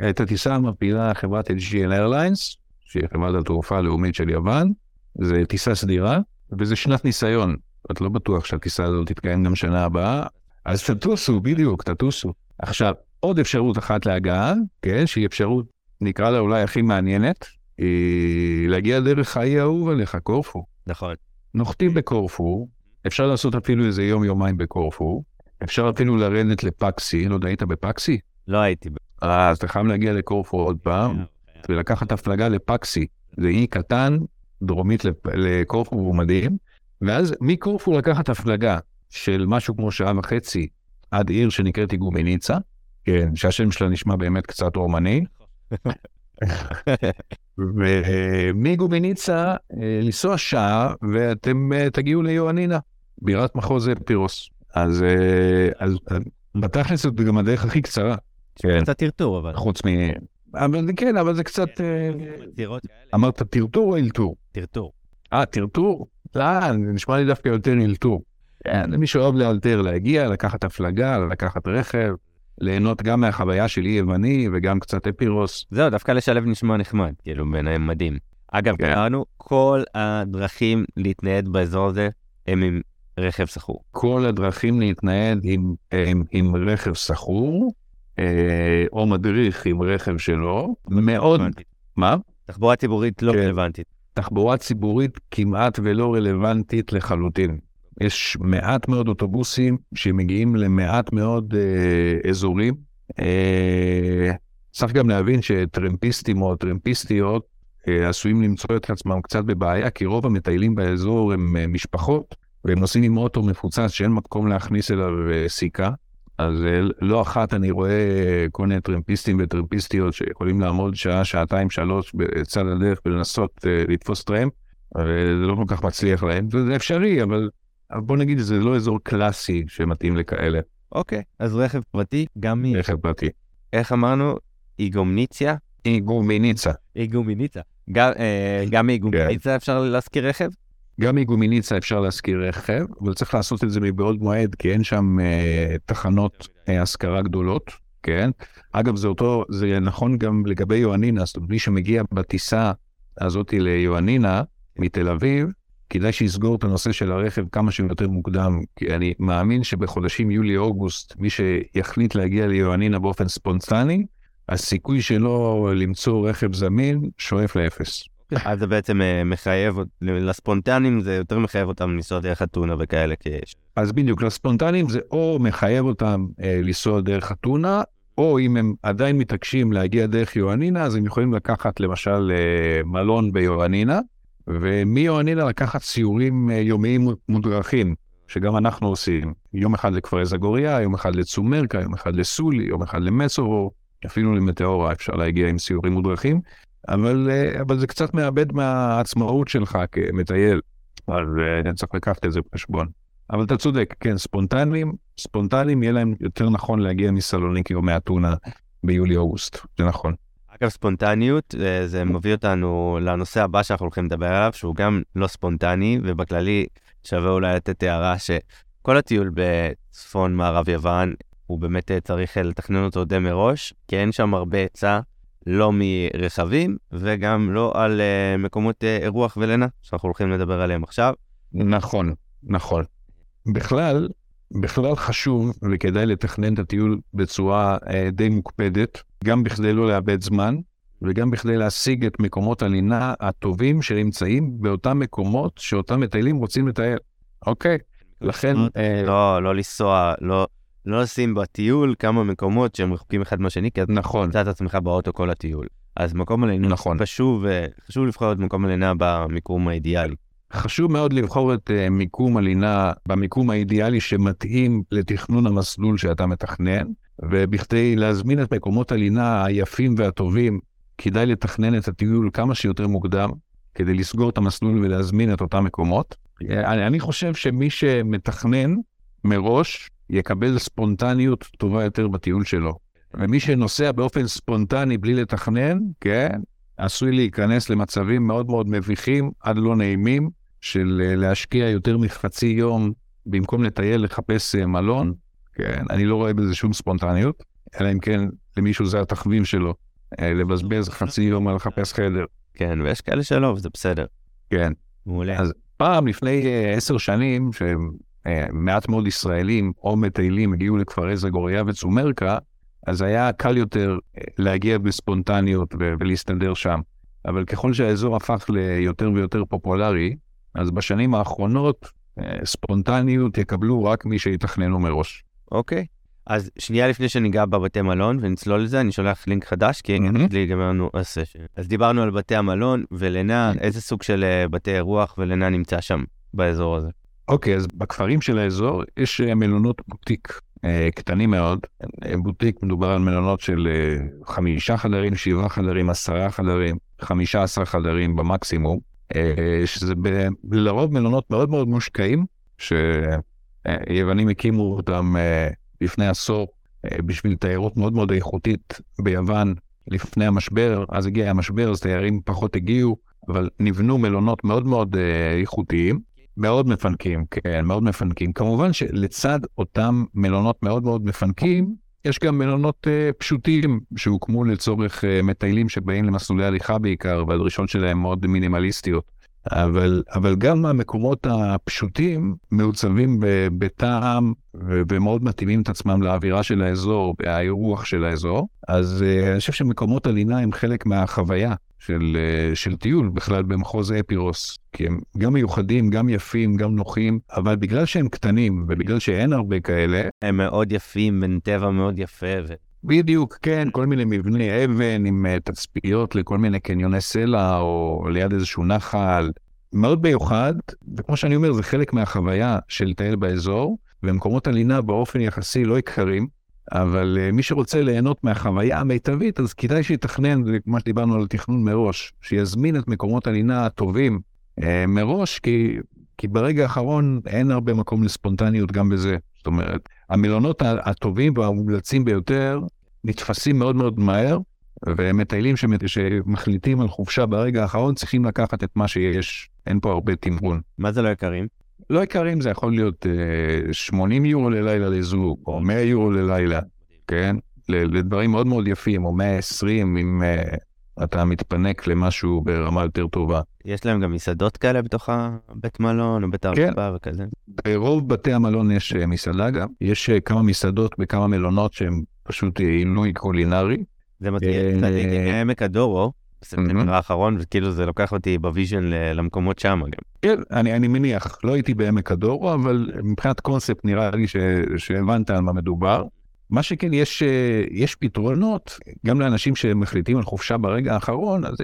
ואת הטיסה מפעילה חברת Aegean Airlines, שהיא חברת התעופה הלאומית של יוון, זה טיסה סדירה, וזה שנת ניסיון. את לא בטוח שהטיסה הזאת תתקיים גם שנה הבאה, אז תטוסו, בדיוק, תטוסו. עכשיו, עוד אפשרות אחת להגעה, כן, שהיא אפשרות, נקרא לה אולי הכי מעניינת, היא להגיע דרך האי האהוב עליך, קורפו. נכון. נוחתים בקורפו, אפשר לעשות אפילו איזה יום-יומיים בקורפו, אפשר אפילו לרדת לפקסי, לא היית בפקסי? לא הייתי. אז אתה חייב להגיע לקורפו עוד פעם, ולקחת הפלגה לפקסי, זה אי קטן, דרומית לקורפו, הוא מדהים, ואז מקורפו לקחת הפלגה של משהו כמו שעה וחצי עד עיר שנקראת איגומניצה, כן, שהשם שלה נשמע באמת קצת רומני, ומאיגומניצה לנסוע שעה, ואתם תגיעו ליואנינה, בירת מחוז אפירוס. אז בתכלס זאת גם הדרך הכי קצרה. קצת טרטור אבל. חוץ מ... כן, אבל זה קצת... אמרת טרטור או אילתור? טרטור. אה, טרטור? לא, נשמע לי דווקא יותר אילתור. מי שאוהב לאלתר, להגיע, לקחת הפלגה, לקחת רכב, ליהנות גם מהחוויה של אי יווני וגם קצת אפירוס. זהו, דווקא לשלב נשמע נחמד, כאילו ביניהם מדהים. אגב, קראנו, כל הדרכים להתנייד באזור הזה הם עם רכב סחור. כל הדרכים להתנייד עם, עם, עם רכב סחור, או מדריך עם רכב שלו, מאוד... מה? תחבורה ציבורית לא רלוונטית. תחבורה ציבורית כמעט ולא רלוונטית לחלוטין. יש מעט מאוד אוטובוסים שמגיעים למעט מאוד אה, אזורים. אה, צריך גם להבין שטרמפיסטים או טרמפיסטיות אה, עשויים למצוא את עצמם קצת בבעיה, כי רוב המטיילים באזור הם אה, משפחות, והם נוסעים עם אוטו מפוצץ שאין מקום להכניס אליו אה, סיכה. אז אה, לא אחת אני רואה אה, כל מיני טרמפיסטים וטרמפיסטיות שיכולים לעמוד שעה, שעתיים, שלוש בצד הדרך ולנסות אה, לתפוס טרמפ, וזה לא כל כך מצליח להם. זה אפשרי, אבל בוא נגיד, זה לא אזור קלאסי שמתאים לכאלה. אוקיי, אז רכב פרטי גם מי? רכב פרטי. איך אמרנו? איגומניציה? איגומיניצה. איגומיניצה. גם, אה, גם איגומיניצה אפשר להזכיר רכב? גם איגומניצה אפשר להזכיר רכב, אבל צריך לעשות את זה מבעוד מועד, כי אין שם אה, תחנות אה, השכרה גדולות, כן? אגב, זה אותו, זה נכון גם לגבי יואנינה, זאת אומרת, מי שמגיע בטיסה הזאת ליואנינה, מתל אביב, כדאי שיסגור את הנושא של הרכב כמה שיותר מוקדם, כי אני מאמין שבחודשים יולי-אוגוסט, מי שיחליט להגיע ליואנינה באופן ספונטני, הסיכוי שלו למצוא רכב זמין שואף לאפס. אז זה בעצם מחייב, לספונטנים זה יותר מחייב אותם לנסוע דרך אתונה וכאלה כאש. אז בדיוק, לספונטנים זה או מחייב אותם אה, לנסוע דרך אתונה, או אם הם עדיין מתעקשים להגיע דרך יואנינה, אז הם יכולים לקחת למשל אה, מלון ביואנינה, ומיואנינה לקחת סיורים יומיים מודרכים, שגם אנחנו עושים. יום אחד לכפרי זגוריה, יום אחד לצומרקה, יום אחד לסולי, יום אחד למצורו, אפילו למטאורה אפשר להגיע עם סיורים מודרכים, אבל, אבל זה קצת מאבד מהעצמאות שלך כמטייל. אז אני צריך לקחת את זה בחשבון. אבל אתה צודק, כן, ספונטנים, ספונטנים יהיה להם יותר נכון להגיע מסלוניקי או מאתונה ביולי-אוגוסט, זה נכון. אגב, ספונטניות, זה מביא אותנו לנושא הבא שאנחנו הולכים לדבר עליו, שהוא גם לא ספונטני, ובכללי שווה אולי לתת הערה שכל הטיול בצפון מערב יוון, הוא באמת צריך לתכנן אותו די מראש, כי אין שם הרבה היצע, לא מרחבים, וגם לא על uh, מקומות uh, אירוח ולנה, שאנחנו הולכים לדבר עליהם עכשיו. נכון, נכון. בכלל, בכלל חשוב וכדאי לתכנן את הטיול בצורה uh, די מוקפדת, גם בכדי לא לאבד זמן, וגם בכדי להשיג את מקומות הלינה הטובים שנמצאים באותם מקומות שאותם מטיילים רוצים לטייל. אוקיי, לכן... לא, לא לנסוע, לא... לא עושים בטיול כמה מקומות שהם רחוקים אחד מהשני, כי אתה נמצא את עצמך באוטו כל הטיול. אז מקום הלינה, חשוב לבחור את מקום הלינה במיקום האידיאלי. חשוב מאוד לבחור את מיקום הלינה במיקום האידיאלי שמתאים לתכנון המסלול שאתה מתכנן, ובכדי להזמין את מקומות הלינה היפים והטובים, כדאי לתכנן את הטיול כמה שיותר מוקדם, כדי לסגור את המסלול ולהזמין את אותם מקומות. אני חושב שמי שמתכנן מראש, יקבל ספונטניות טובה יותר בטיול שלו. ומי שנוסע באופן ספונטני בלי לתכנן, כן, עשוי להיכנס למצבים מאוד מאוד מביכים, עד לא נעימים, של להשקיע יותר מחצי יום, במקום לטייל לחפש מלון, כן, אני לא רואה בזה שום ספונטניות, אלא אם כן, למישהו זה התחביב שלו, לבזבז חצי יום על לחפש חדר. כן, ויש כאלה שלא, וזה בסדר. כן. מעולה. אז פעם, לפני עשר שנים, ש... מעט מאוד ישראלים או מטיילים הגיעו לכפרי זגוריה וצומרקה, אז היה קל יותר להגיע בספונטניות ולהסתדר שם. אבל ככל שהאזור הפך ליותר ויותר פופולרי, אז בשנים האחרונות ספונטניות יקבלו רק מי שיתכננו מראש. אוקיי. אז שנייה לפני שניגע בבתי מלון ונצלול לזה, אני שולח לינק חדש, כי דיברנו, אז דיברנו על בתי המלון ולנה, איזה סוג של בתי רוח ולנה נמצא שם באזור הזה? אוקיי, okay, אז בכפרים של האזור יש מלונות בוטיק אה, קטנים מאוד. בוטיק מדובר על מלונות של אה, חמישה חדרים, שבעה חדרים, עשרה חדרים, חמישה עשרה חדרים במקסימום, אה, שזה ב- לרוב מלונות מאוד מאוד מושקעים, שיוונים הקימו אותם אה, לפני עשור, אה, בשביל תיירות מאוד מאוד איכותית ביוון לפני המשבר, אז הגיע המשבר, אז תיירים פחות הגיעו, אבל נבנו מלונות מאוד מאוד אה, איכותיים, מאוד מפנקים, כן, מאוד מפנקים. כמובן שלצד אותם מלונות מאוד מאוד מפנקים, יש גם מלונות uh, פשוטים שהוקמו לצורך uh, מטיילים שבאים למסלולי הליכה בעיקר, והדרישות שלהם מאוד מינימליסטיות. אבל, אבל גם המקומות הפשוטים מעוצבים בטעם ומאוד מתאימים את עצמם לאווירה של האזור, האירוח של האזור. אז uh, אני חושב שמקומות הלינה הם חלק מהחוויה. של, של טיול בכלל במחוז אפירוס, כי הם גם מיוחדים, גם יפים, גם נוחים, אבל בגלל שהם קטנים, ובגלל שאין הרבה כאלה... הם מאוד יפים, בן טבע מאוד יפה. ו... בדיוק, כן, כל מיני מבני אבן עם תצפיות לכל מיני קניוני סלע, או ליד איזשהו נחל, מאוד ביוחד, וכמו שאני אומר, זה חלק מהחוויה של טייל באזור, ומקומות הלינה באופן יחסי לא יקרים, אבל מי שרוצה ליהנות מהחוויה המיטבית, אז כדאי שיתכנן, כמו שדיברנו על תכנון מראש, שיזמין את מקומות הלינה הטובים מראש, כי, כי ברגע האחרון אין הרבה מקום לספונטניות גם בזה. זאת אומרת, המלונות הטובים והמומלצים ביותר נתפסים מאוד מאוד מהר, ומטיילים שמחליטים על חופשה ברגע האחרון צריכים לקחת את מה שיש. אין פה הרבה תמרון. מה זה לא יקרים? לא יקרים, זה יכול להיות שמונים יורו ללילה לזוג, או מאה יורו ללילה, כן? לדברים מאוד מאוד יפים, או מאה ועשרים, אם אתה מתפנק למשהו ברמה יותר טובה. יש להם גם מסעדות כאלה בתוך בית מלון, או בית הרצפה וכזה? ברוב בתי המלון יש מסעדה גם. יש כמה מסעדות בכמה מלונות שהם פשוט עינוי קולינרי. זה מזכיר, עמק הדורו. בספטמבר האחרון, וכאילו זה לוקח אותי בוויז'ן למקומות שם. כן, אני מניח, לא הייתי בעמק הדורו, אבל מבחינת קונספט נראה לי שהבנת על מה מדובר. מה שכן, יש פתרונות, גם לאנשים שמחליטים על חופשה ברגע האחרון, אז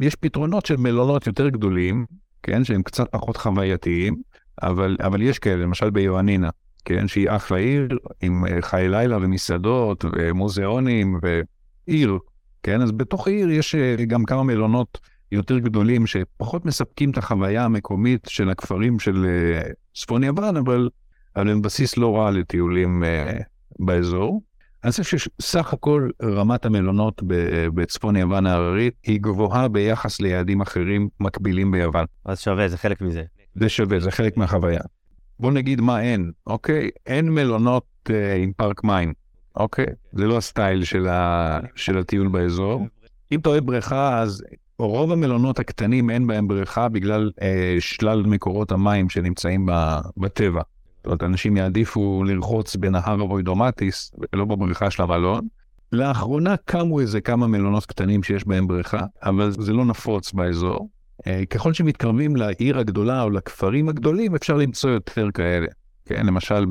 יש פתרונות של מלונות יותר גדולים, כן, שהם קצת פחות חווייתיים, אבל יש כאלה, למשל ביואנינה, כן, שהיא אחלה עיר, עם חיי לילה ומסעדות, ומוזיאונים, ועיר, כן, אז בתוך העיר יש גם כמה מלונות יותר גדולים שפחות מספקים את החוויה המקומית של הכפרים של צפון יוון, אבל הם בסיס לא רע לטיולים באזור. אני חושב שסך הכל רמת המלונות בצפון יוון ההררית היא גבוהה ביחס ליעדים אחרים מקבילים ביוון. אז שווה, זה חלק מזה. זה שווה, זה חלק מהחוויה. בוא נגיד מה אין, אוקיי? אין מלונות אה, עם פארק מים, אוקיי? זה לא הסטייל של, ה... של הטיול באזור. אם אתה אוהב בריכה, אז רוב המלונות הקטנים אין בהם בריכה בגלל אה, שלל מקורות המים שנמצאים ב... בטבע. זאת אומרת, אנשים יעדיפו לרחוץ בנהר הווידומטיס, ולא בבריכה של המלון. לאחרונה קמו איזה כמה מלונות קטנים שיש בהם בריכה, אבל זה לא נפוץ באזור. ככל שמתקרבים לעיר הגדולה או לכפרים הגדולים, אפשר למצוא יותר כאלה. כן, למשל,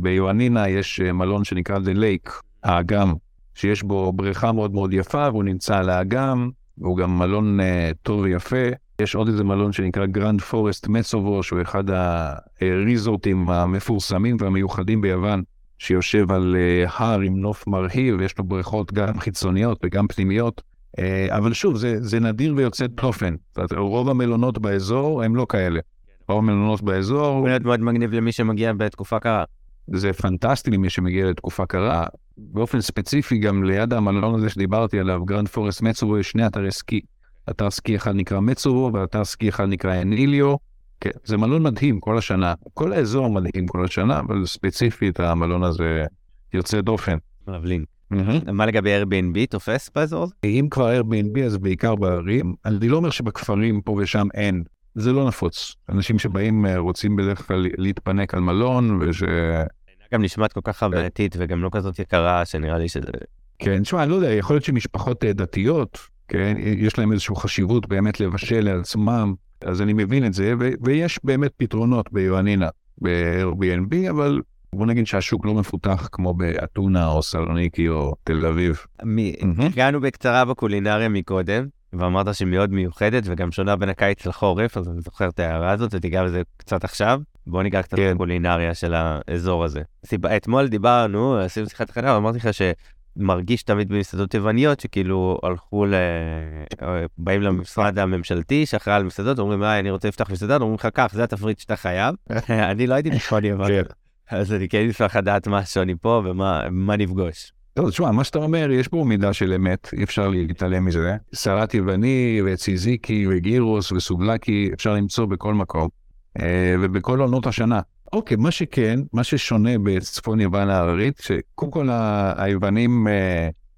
ביואנינה יש מלון שנקרא The Lake, האגם, שיש בו בריכה מאוד מאוד יפה, והוא נמצא על האגם, והוא גם מלון טוב ויפה. יש עוד איזה מלון שנקרא גרנד פורסט מצובו, שהוא אחד הריזורטים המפורסמים והמיוחדים ביוון, שיושב על הר עם נוף מרהיב, יש לו בריכות גם חיצוניות וגם פנימיות, אבל שוב, זה, זה נדיר ויוצא דופן. רוב המלונות באזור הם לא כאלה. רוב המלונות באזור... זה מאוד מגניב למי שמגיע בתקופה קרה. זה פנטסטי למי שמגיע לתקופה קרה. באופן ספציפי, גם ליד המלון הזה שדיברתי עליו, גרנד פורסט מצובו, יש שני אתרי סקי. אתר סקי אחד נקרא מצובו, ואתר סקי אחד נקרא אניליו. כן, זה מלון מדהים כל השנה. כל האזור מדהים כל השנה, אבל ספציפית המלון הזה יוצא דופן. מבלין. מה לגבי Airbnb תופס באזור? אם כבר Airbnb אז בעיקר בערים, אני לא אומר שבכפרים פה ושם אין, זה לא נפוץ. אנשים שבאים רוצים בדרך כלל להתפנק על מלון, וש... גם נשמעת כל כך חוונתית וגם לא כזאת יקרה, שנראה לי שזה... כן, תשמע, אני לא יודע, יכול להיות שמשפחות דתיות, כן, יש להם איזושהי חשיבות באמת לבשל לעצמם, אז אני מבין את זה, ויש באמת פתרונות ביואנינה, ב-Airbnb, אבל... בוא נגיד שהשוק לא מפותח כמו באתונה או סלוניקי או תל אביב. הגענו בקצרה בקולינריה מקודם, ואמרת שהיא מאוד מיוחדת וגם שונה בין הקיץ לחורף, אז אני זוכר את ההערה הזאת, ותיגע בזה קצת עכשיו. בוא ניגע קצת בקולינריה של האזור הזה. אתמול דיברנו, עשינו שיחת חנה, ואמרתי לך שמרגיש תמיד במסעדות יווניות, שכאילו הלכו, באים למשרד הממשלתי, שאחראי על מסעדות, אומרים, אני רוצה לפתח מסעדה, אומרים לך, כך, זה התפריט שאתה חייב. אני לא הייתי משפני אבל. אז אני כן נפלח לדעת מה שאני פה ומה נפגוש. טוב, תשמע, מה שאתה אומר, יש פה מידה של אמת, אי אפשר להתעלם מזה. סלט יווני וציזיקי וגירוס וסובלקי, אפשר למצוא בכל מקום, ובכל עונות השנה. אוקיי, מה שכן, מה ששונה בצפון יוון ההררית, שקודם כל היוונים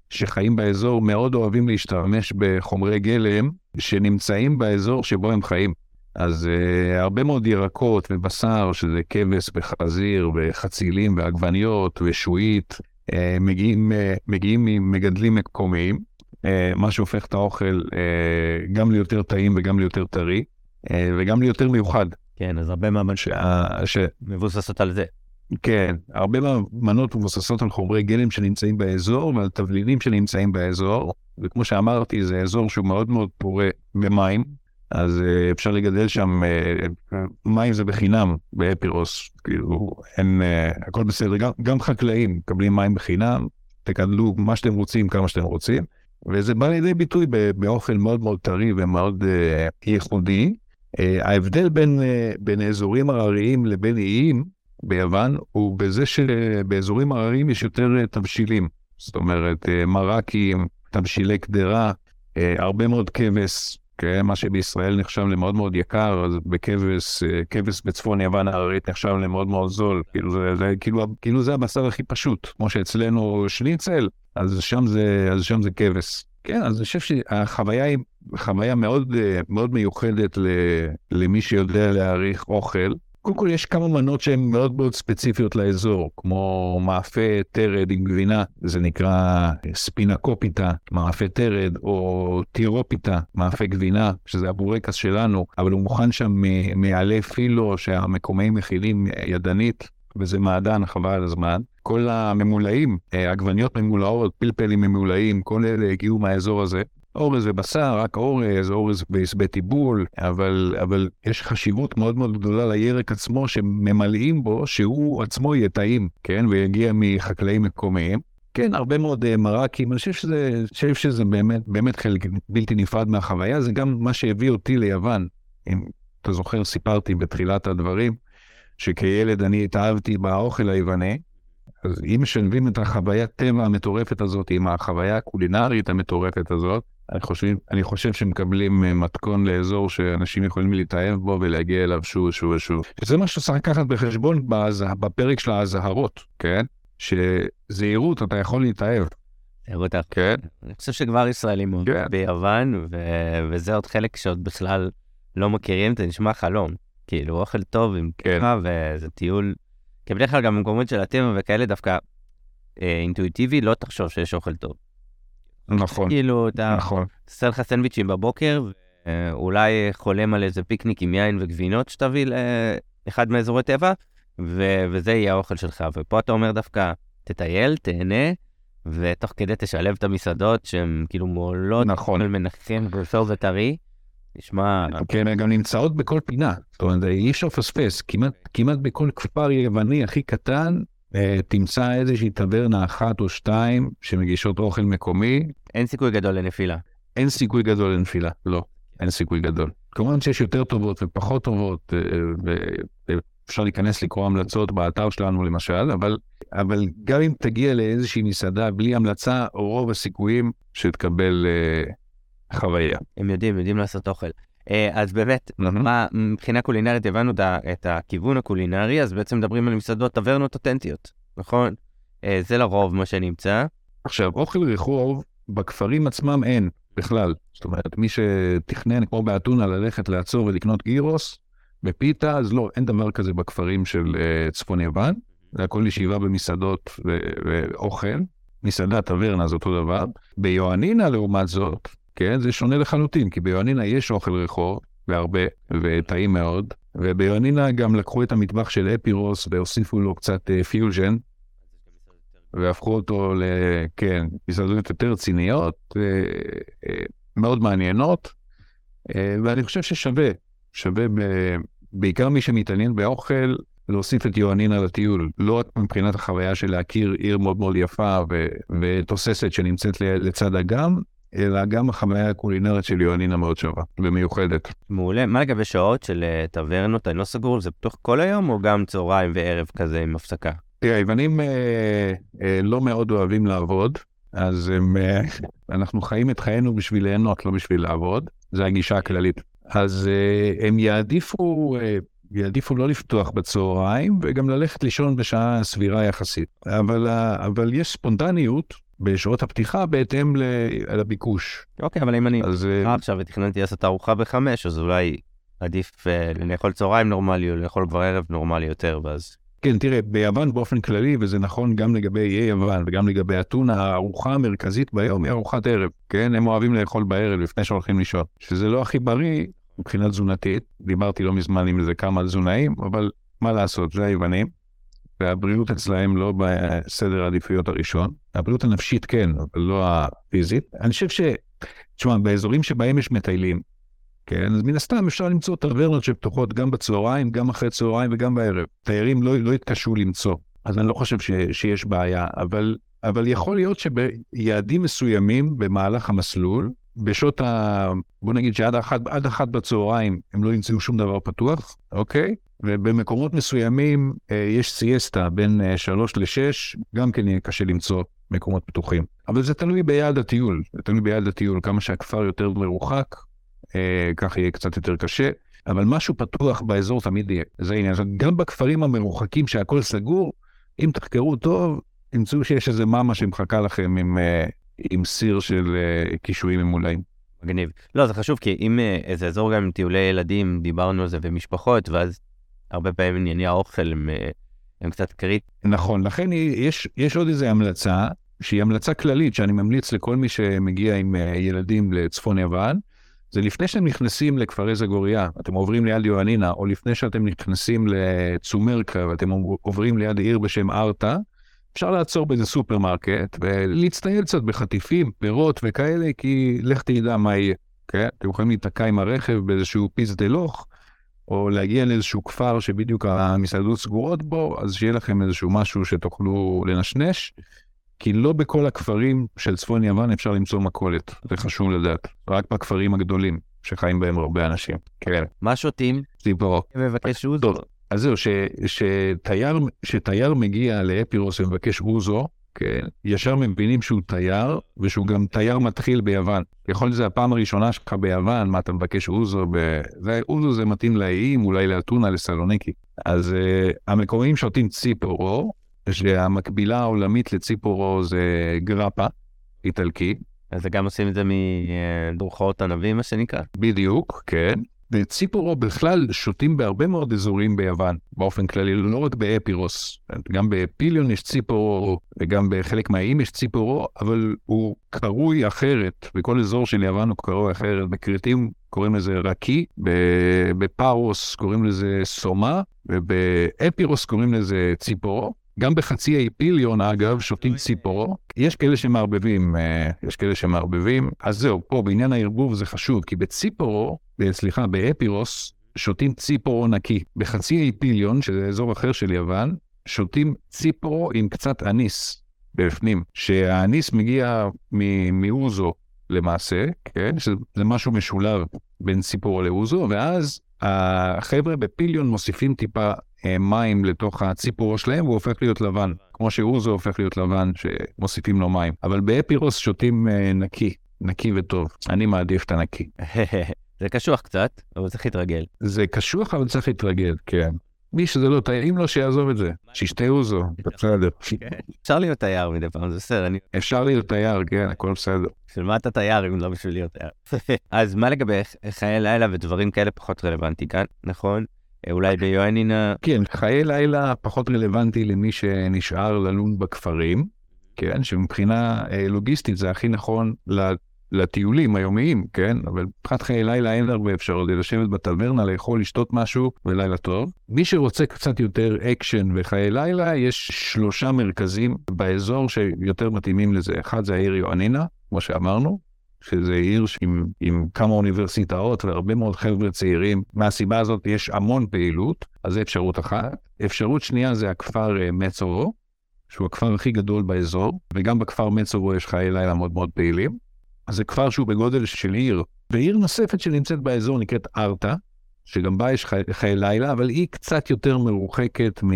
שחיים באזור מאוד אוהבים להשתמש בחומרי גלם, שנמצאים באזור שבו הם חיים. אז uh, הרבה מאוד ירקות ובשר, שזה כבש וחזיר וחצילים ועגבניות ושועית, uh, מגיעים, uh, מגיעים ממגדלים מקומיים, uh, מה שהופך את האוכל uh, גם ליותר טעים וגם ליותר טרי, uh, וגם ליותר מיוחד. כן, אז הרבה מהמנות שה... ש... מבוססות על זה. כן, הרבה מהמנות מבוססות על חומרי גלם שנמצאים באזור ועל תבלינים שנמצאים באזור, וכמו שאמרתי, זה אזור שהוא מאוד מאוד פורה במים, אז אפשר לגדל שם, מים זה בחינם באפירוס, כאילו, אין, הכל בסדר, גם, גם חקלאים מקבלים מים בחינם, תגדלו מה שאתם רוצים, כמה שאתם רוצים, וזה בא לידי ביטוי באופן מאוד מאוד טרי ומאוד ייחודי. ההבדל בין, בין אזורים הרריים לבין איים ביוון, הוא בזה שבאזורים הרריים יש יותר תמשילים, זאת אומרת, מרקים, תמשילי קדרה, הרבה מאוד כבש, מה שבישראל נחשב למאוד מאוד יקר, אז בכבש, כבש בצפון יוון ההררית נחשב למאוד מאוד זול. כאילו זה, זה, כאילו, כאילו זה הבשר הכי פשוט, כמו שאצלנו שניצל, אז שם זה, אז שם זה כבש. כן, אז אני חושב שהחוויה היא חוויה מאוד, מאוד מיוחדת למי שיודע להעריך אוכל. קודם כל יש כמה מנות שהן מאוד מאוד ספציפיות לאזור, כמו מאפה תרד עם גבינה, זה נקרא ספינקופיטה, מאפה תרד, או טירופיטה, מאפה גבינה, שזה הבורקס שלנו, אבל הוא מוכן שם מעלי פילו שהמקומיים מכילים ידנית, וזה מעדן, חבל על הזמן. כל הממולאים, עגבניות ממולאות, פלפלים ממולאים, כל אלה הגיעו מהאזור הזה. אורז ובשר, רק אורז, אורז בעשבי טיבול, אבל, אבל יש חשיבות מאוד מאוד גדולה לירק עצמו שממלאים בו, שהוא עצמו יהיה טעים, כן? ויגיע מחקלאים מקומיים. כן, הרבה מאוד מראקים, אני חושב שזה, חושב שזה באמת, באמת חלק בלתי נפרד מהחוויה, זה גם מה שהביא אותי ליוון. אם אתה זוכר, סיפרתי בתחילת הדברים, שכילד אני התאהבתי באוכל היווני, אז אם משלבים את החוויית טבע המטורפת הזאת עם החוויה הקולינרית המטורפת הזאת, אני חושב, אני חושב שמקבלים מתכון לאזור שאנשים יכולים להתאהב בו ולהגיע אליו שוב שוב שוב. זה מה שצריך לקחת בחשבון בפרק של ההזהרות, כן? שזהירות, אתה יכול להתאהב. זהירות, כן. אני חושב שכבר ישראלים עוד ביוון, וזה עוד חלק שעוד בכלל לא מכירים, זה נשמע חלום. כאילו, אוכל טוב עם ככה, וזה טיול. כי בדרך כלל גם במקומות של הטבע וכאלה, דווקא אינטואיטיבי, לא תחשוב שיש אוכל טוב. נכון. כאילו, אתה עושה לך סנדוויצ'ים בבוקר, אולי חולם על איזה פיקניק עם יין וגבינות, שתביא לאחד מאזורי טבע, וזה יהיה האוכל שלך. ופה אתה אומר דווקא, תטייל, תהנה, ותוך כדי תשלב את המסעדות, שהן כאילו מעולות, מנחים, פרופסור וטרי, נשמע... כן, הן גם נמצאות בכל פינה. זאת אומרת, אי אפשר פספס. כמעט בכל כפר יווני הכי קטן, תמצא איזושהי טברנה אחת או שתיים, שמגישות אוכל מקומי. אין סיכוי גדול לנפילה. אין סיכוי גדול לנפילה, לא. אין סיכוי גדול. כמובן שיש יותר טובות ופחות טובות, אפשר להיכנס לקרוא המלצות באתר שלנו למשל, אבל, אבל גם אם תגיע לאיזושהי מסעדה בלי המלצה, או רוב הסיכויים שתקבל אה, חוויה. הם יודעים, יודעים לעשות אוכל. אה, אז באמת, mm-hmm. מה, מבחינה קולינרית הבנו את הכיוון הקולינרי, אז בעצם מדברים על מסעדות טברנות אותנטיות, נכון? אה, זה לרוב מה שנמצא. עכשיו, אוכל רחוב בכפרים עצמם אין בכלל. זאת אומרת, מי שתכנן כמו באתונה ללכת לעצור ולקנות גירוס, בפיתה, אז לא, אין דבר כזה בכפרים של uh, צפון יוון, זה הכל ישיבה במסעדות ו- ואוכל, מסעדת טברנה זה אותו דבר. ביואנינה לעומת זאת, כן, זה שונה לחלוטין, כי ביואנינה יש אוכל רחוב, והרבה, וטעים מאוד, וביואנינה גם לקחו את המטבח של אפירוס, והוסיפו לו קצת uh, פיוז'ן, והפכו אותו ל... כן, מסעדות יותר ציניות, uh, uh, מאוד מעניינות, uh, ואני חושב ששווה, שווה ב... בעיקר מי שמתעניין באוכל, להוסיף את יואנינה לטיול. לא רק מבחינת החוויה של להכיר עיר מאוד מאוד יפה ו... ותוססת שנמצאת לצד אגם, אלא גם החוויה הקולינרית של יואנינה מאוד שווה ומיוחדת. מעולה. מה לגבי שעות של טברנות? אני לא סגור, זה פתוח כל היום או גם צהריים וערב כזה עם הפסקה? תראה, היוונים אה, אה, לא מאוד אוהבים לעבוד, אז הם, אה, אנחנו חיים את חיינו בשביל ליהנות, לא בשביל לעבוד. זה הגישה הכללית. אז uh, הם יעדיפו, uh, יעדיפו לא לפתוח בצהריים, וגם ללכת לישון בשעה סבירה יחסית. אבל, uh, אבל יש ספונטניות בשעות הפתיחה בהתאם לביקוש. אוקיי, אבל אם אני אקרא עכשיו ותכננתי לעשות ארוחה בחמש, אז אולי עדיף uh, לאכול צהריים נורמלי, או לאכול כבר ערב נורמלי יותר, ואז... כן, תראה, ביוון באופן כללי, וזה נכון גם לגבי איי יוון, וגם לגבי אתונה, הארוחה המרכזית ביום היא ארוחת ערב, כן? הם אוהבים לאכול בערב לפני שהולכים לישון, שזה לא הכי בריא מבחינת תזונתית, דיברתי לא מזמן עם זה כמה תזונאים, אבל מה לעשות, זה היוונים, והבריאות אצלהם לא בסדר העדיפויות הראשון, הבריאות הנפשית כן, אבל לא הפיזית. אני חושב ש... תשמע, באזורים שבהם יש מטיילים, כן, אז מן הסתם אפשר למצוא טברנות שפתוחות גם בצהריים, גם אחרי צהריים וגם בערב. תיירים לא, לא יתקשו למצוא, אז אני לא חושב ש, שיש בעיה, אבל, אבל יכול להיות שביעדים מסוימים במהלך המסלול, בשעות ה... בוא נגיד שעד אחת, עד אחת בצהריים הם לא ימצאו שום דבר פתוח, אוקיי? ובמקומות מסוימים אה, יש סיאסטה בין אה, שלוש לשש, גם כן יהיה קשה למצוא מקומות פתוחים. אבל זה תלוי ביעד הטיול, זה תלוי ביעד הטיול, כמה שהכפר יותר מרוחק, אה, כך יהיה קצת יותר קשה, אבל משהו פתוח באזור תמיד יהיה. זה העניין, גם בכפרים המרוחקים שהכל סגור, אם תחקרו טוב, ימצאו שיש איזה מאמה שמחכה לכם עם, אה, עם סיר של אה, קישואים ממולאים. מגניב. לא, זה חשוב, כי אם אה, איזה אזור גם עם טיולי ילדים, דיברנו על זה ומשפחות, ואז הרבה פעמים ענייני האוכל הם, אה, הם קצת קריט. נכון, לכן יש, יש עוד איזו המלצה, שהיא המלצה כללית, שאני ממליץ לכל מי שמגיע עם אה, ילדים לצפון יוון, זה לפני שאתם נכנסים לכפרי זגוריה, אתם עוברים ליד יואנינה, או לפני שאתם נכנסים לצומרקה, ואתם עוברים ליד עיר בשם ארטה, אפשר לעצור באיזה סופרמרקט, ולהצטייל קצת בחטיפים, פירות וכאלה, כי לך תדע מה יהיה. כן? אתם יכולים להתקע עם הרכב באיזשהו פיס דלוך, או להגיע לאיזשהו כפר שבדיוק המסעדות סגורות בו, אז שיהיה לכם איזשהו משהו שתוכלו לנשנש, כי לא בכל הכפרים של צפון יוון אפשר למצוא מכולת, זה חשוב לדעת, רק בכפרים הגדולים שחיים בהם הרבה אנשים. כן. מה שותים? ציפורו. מבקש אוזו. אז זהו, שתייר מגיע לאפירוס ומבקש אוזו, כן, ישר מבינים שהוא תייר, ושהוא גם תייר מתחיל ביוון. יכול להיות זה הפעם הראשונה שלך ביוון, מה אתה מבקש אוזו, ב... זה, אוזו זה מתאים לאיים, אולי לאתונה, לסלוניקי. אז uh, המקומיים שותים ציפורו, שהמקבילה העולמית לציפורו זה גרפה, איטלקי. אז גם עושים את זה מדרוכות ענבים, מה שנקרא. בדיוק, כן. וציפורו בכלל שותים בהרבה מאוד אזורים ביוון, באופן כללי, לא רק באפירוס. גם בפליון יש ציפורו, וגם בחלק מהאיים יש ציפורו, אבל הוא קרוי אחרת, בכל אזור של יוון הוא קרוי אחרת. בקריטים קוראים לזה רקי, בפארוס קוראים לזה סומה, ובאפירוס קוראים לזה ציפורו. גם בחצי האי פיליון, אגב, שותים ציפורו. יש כאלה שמערבבים, יש כאלה שמערבבים. אז זהו, פה בעניין הערבוב זה חשוב, כי בציפורו, סליחה, באפירוס, שותים ציפורו נקי. בחצי האי פיליון, שזה אזור אחר של יוון, שותים ציפורו עם קצת אניס בפנים, שהאניס מגיע מאוזו למעשה, כן? שזה משהו משולב בין ציפורו לאוזו, ואז החבר'ה בפיליון מוסיפים טיפה מים לתוך הציפורו שלהם, והוא הופך להיות לבן. כמו שאוזו הופך להיות לבן, שמוסיפים לו מים. אבל באפירוס שותים נקי, נקי וטוב. אני מעדיף את הנקי. זה קשוח קצת, אבל צריך להתרגל. זה קשוח, אבל צריך להתרגל, כן. מי שזה לא תיירים לו, שיעזוב את זה. שישתה אוזו, בסדר. אפשר להיות תייר מדי פעם, זה בסדר. אפשר להיות תייר, כן, הכל בסדר. של מה אתה תייר, אם לא בשביל להיות תייר. אז מה לגבי חיי לילה ודברים כאלה פחות רלוונטי כאן, נכון? אולי ביואנינה... כן, חיי לילה פחות רלוונטי למי שנשאר ללון בכפרים, כן, שמבחינה לוגיסטית זה הכי נכון לטיולים היומיים, כן, אבל פחת חיי לילה אין הרבה אפשרות, לשבת בטברנה, לאכול, לשתות משהו, ולילה טוב. מי שרוצה קצת יותר אקשן וחיי לילה, יש שלושה מרכזים באזור שיותר מתאימים לזה. אחד זה העיר יואנינה, כמו שאמרנו, שזה עיר עם, עם כמה אוניברסיטאות והרבה מאוד חבר'ה צעירים. מהסיבה הזאת יש המון פעילות, אז זה אפשרות אחת. אפשרות שנייה זה הכפר מצורו, שהוא הכפר הכי גדול באזור, וגם בכפר מצורו יש חיי לילה מאוד מאוד פעילים. אז זה כפר שהוא בגודל של עיר. ועיר נוספת שנמצאת באזור נקראת ארטה, שגם בה יש חי, חיי לילה, אבל היא קצת יותר מרוחקת מ...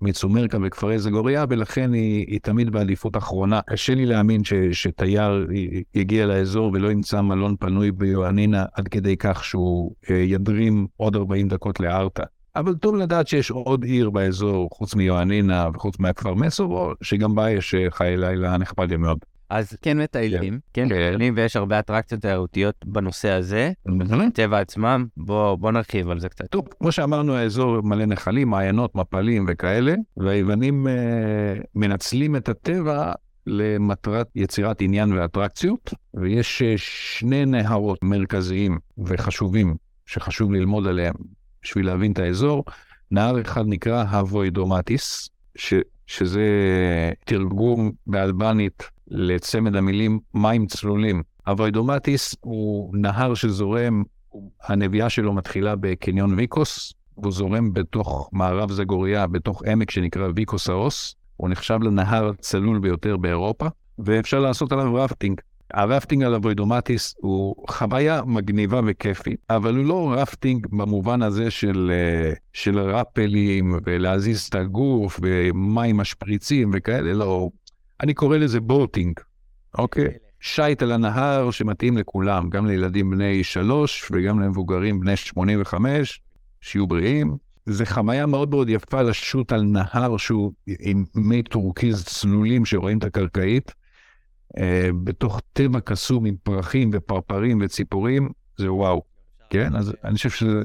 מצומרקה וכפרי זגוריה, ולכן היא, היא תמיד בעדיפות אחרונה. קשה לי להאמין ש, שתייר יגיע לאזור ולא ימצא מלון פנוי ביואנינה, עד כדי כך שהוא ידרים עוד ארבעים דקות לארטה. אבל טוב לדעת שיש עוד עיר באזור, חוץ מיואנינה וחוץ מהכפר מסובו, שגם בה יש חיי לילה נכבד מאוד. אז כן מטיילים, כן מטיילים, ויש הרבה אטרקציות תיירותיות בנושא הזה, טבע עצמם, בואו נרחיב על זה קצת. טוב, כמו שאמרנו, האזור מלא נחלים, מעיינות, מפלים וכאלה, והיוונים מנצלים את הטבע למטרת יצירת עניין ואטרקציות, ויש שני נהרות מרכזיים וחשובים, שחשוב ללמוד עליהם בשביל להבין את האזור. נהר אחד נקרא הווידומטיס, שזה תרגום באלבנית, לצמד המילים מים צלולים. הווידומטיס הוא נהר שזורם, הנביעה שלו מתחילה בקניון ויקוס, הוא זורם בתוך מערב זגוריה, בתוך עמק שנקרא ויקוס האוס, הוא נחשב לנהר צלול ביותר באירופה, ואפשר לעשות עליו רפטינג. הרפטינג על הווידומטיס הוא חוויה מגניבה וכיפית, אבל הוא לא רפטינג במובן הזה של, של רפלים, ולהזיז את הגוף, ומים משפריצים וכאלה, לא... אני קורא לזה בוטינג, אוקיי? שייט על הנהר שמתאים לכולם, גם לילדים בני שלוש וגם למבוגרים בני שמונים וחמש, שיהיו בריאים. זה חמיה מאוד מאוד יפה לשוט על נהר שהוא עם מי טורקיז צלולים שרואים את הקרקעית, בתוך טבע קסום עם פרחים ופרפרים וציפורים, זה וואו. כן, אז אני חושב שזה...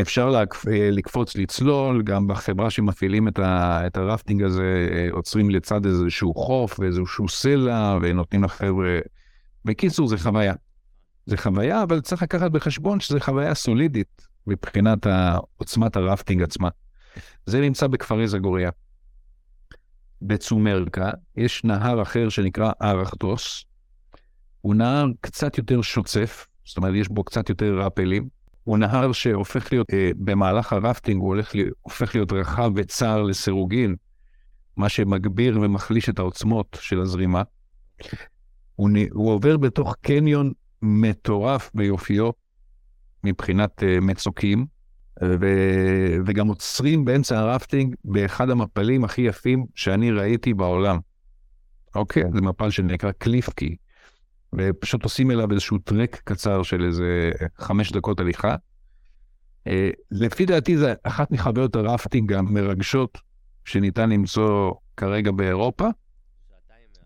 אפשר לקפוץ, לצלול, גם בחברה שמפעילים את הרפטינג הזה, עוצרים לצד איזשהו חוף ואיזשהו סלע, ונותנים לחבר'ה... בקיצור, זה חוויה. זה חוויה, אבל צריך לקחת בחשבון שזה חוויה סולידית, מבחינת עוצמת הרפטינג עצמה. זה נמצא בכפרי זגוריה. בצומרקה יש נהר אחר שנקרא ארחטוס. הוא נהר קצת יותר שוצף, זאת אומרת, יש בו קצת יותר רפלים, הוא נהר שהופך להיות, אה, במהלך הרפטינג, הוא הולך, הופך להיות רחב וצר לסירוגין, מה שמגביר ומחליש את העוצמות של הזרימה. הוא, הוא עובר בתוך קניון מטורף ביופיו, מבחינת uh, מצוקים, ו, וגם עוצרים באמצע הרפטינג, באחד המפלים הכי יפים שאני ראיתי בעולם. אוקיי, זה מפל שנקרא קליפקי, ופשוט עושים אליו איזשהו טרק קצר של איזה חמש דקות הליכה. Uh, לפי דעתי זה אחת מחוויות הרפטינג המרגשות שניתן למצוא כרגע באירופה.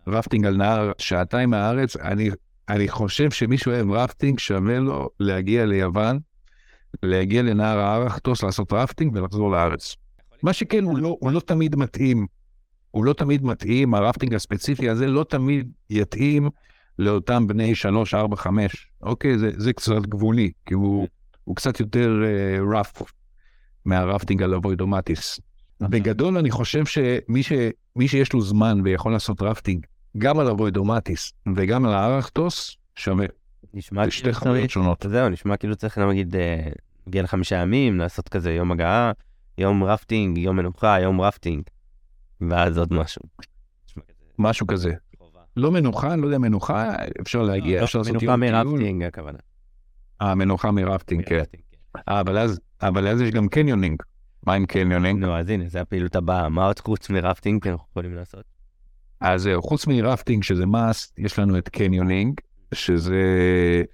רפטינג על נהר שעתיים מהארץ. אני, אני חושב שמישהו אוהב רפטינג שווה לו להגיע ליוון, להגיע לנהר הארחטוס, לעשות רפטינג ולחזור לארץ. מה שכן, הוא לא, הוא לא תמיד מתאים. הוא לא תמיד מתאים, הרפטינג הספציפי הזה לא תמיד יתאים לאותם בני שלוש, ארבע, חמש. אוקיי, זה, זה קצת גבולי, כי הוא... הוא קצת יותר uh, רף מהרפטינג על הווידומטיס. Okay. בגדול אני חושב שמי ש... מי שיש לו זמן ויכול לעשות רפטינג, גם על הווידומטיס וגם על הארחטוס, שווה. נשמע כאילו צריך... שונות. זהו, נשמע כאילו צריך להגיד, נגיע לחמישה ימים, לעשות כזה יום הגעה, יום רפטינג, יום מנוחה, יום רפטינג, ואז עוד משהו. משהו כזה. חובה. לא מנוחה, לא יודע, מנוחה אפשר להגיע. לא, אפשר לא, מנוחה מרפטינג הכוונה. המנוחה מרפטינג, כן. אבל אז יש גם קניונינג. מה עם קניונינג? נו, אז הנה, זה הפעילות הבאה. מה עוד חוץ מרפטינג כן אנחנו יכולים לעשות? אז זהו, חוץ מרפטינג, שזה מאסט, יש לנו את קניונינג, שזה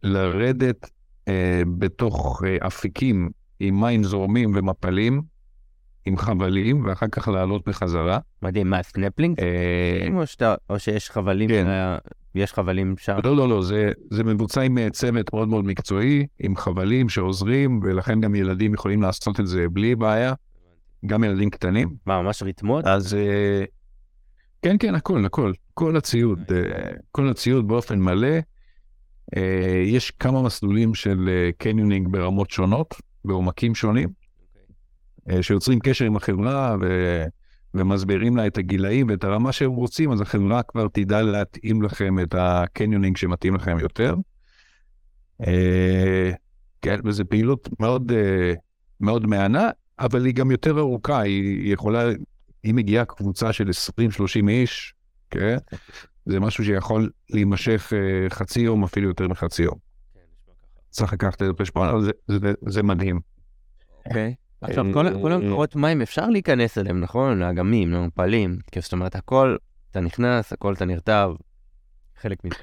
לרדת בתוך אפיקים עם מים זורמים ומפלים, עם חבלים, ואחר כך לעלות בחזרה. מדהים, מה, סנפלינג? או שיש חבלים... יש חבלים שם? לא, לא, לא, זה, זה מבוצע עם צוות מאוד מאוד מקצועי, עם חבלים שעוזרים, ולכן גם ילדים יכולים לעשות את זה בלי בעיה, גם ילדים קטנים. מה, ממש ריתמות? אז כן, כן, הכל, הכל, כל הציוד, כל הציוד באופן מלא. יש כמה מסלולים של קניונינג ברמות שונות, בעומקים שונים, שיוצרים קשר עם החברה ו... ומסבירים לה את הגילאים ואת הרמה שהם רוצים, אז החברה כבר תדע להתאים לכם את הקניונינג שמתאים לכם יותר. כן, וזו פעילות מאוד, מאוד מענה, אבל היא גם יותר ארוכה, היא יכולה, היא מגיעה קבוצה של עשרים שלושים איש, כן? זה משהו שיכול להימשך חצי יום, אפילו יותר מחצי יום. צריך לקחת את הפשפון, אבל זה, זה, זה מדהים. אוקיי. עכשיו, כל המקורות מים אפשר להיכנס אליהם, נכון? לאגמים, למפלים, כי זאת אומרת, הכל אתה נכנס, הכל אתה נרטב, חלק מזה.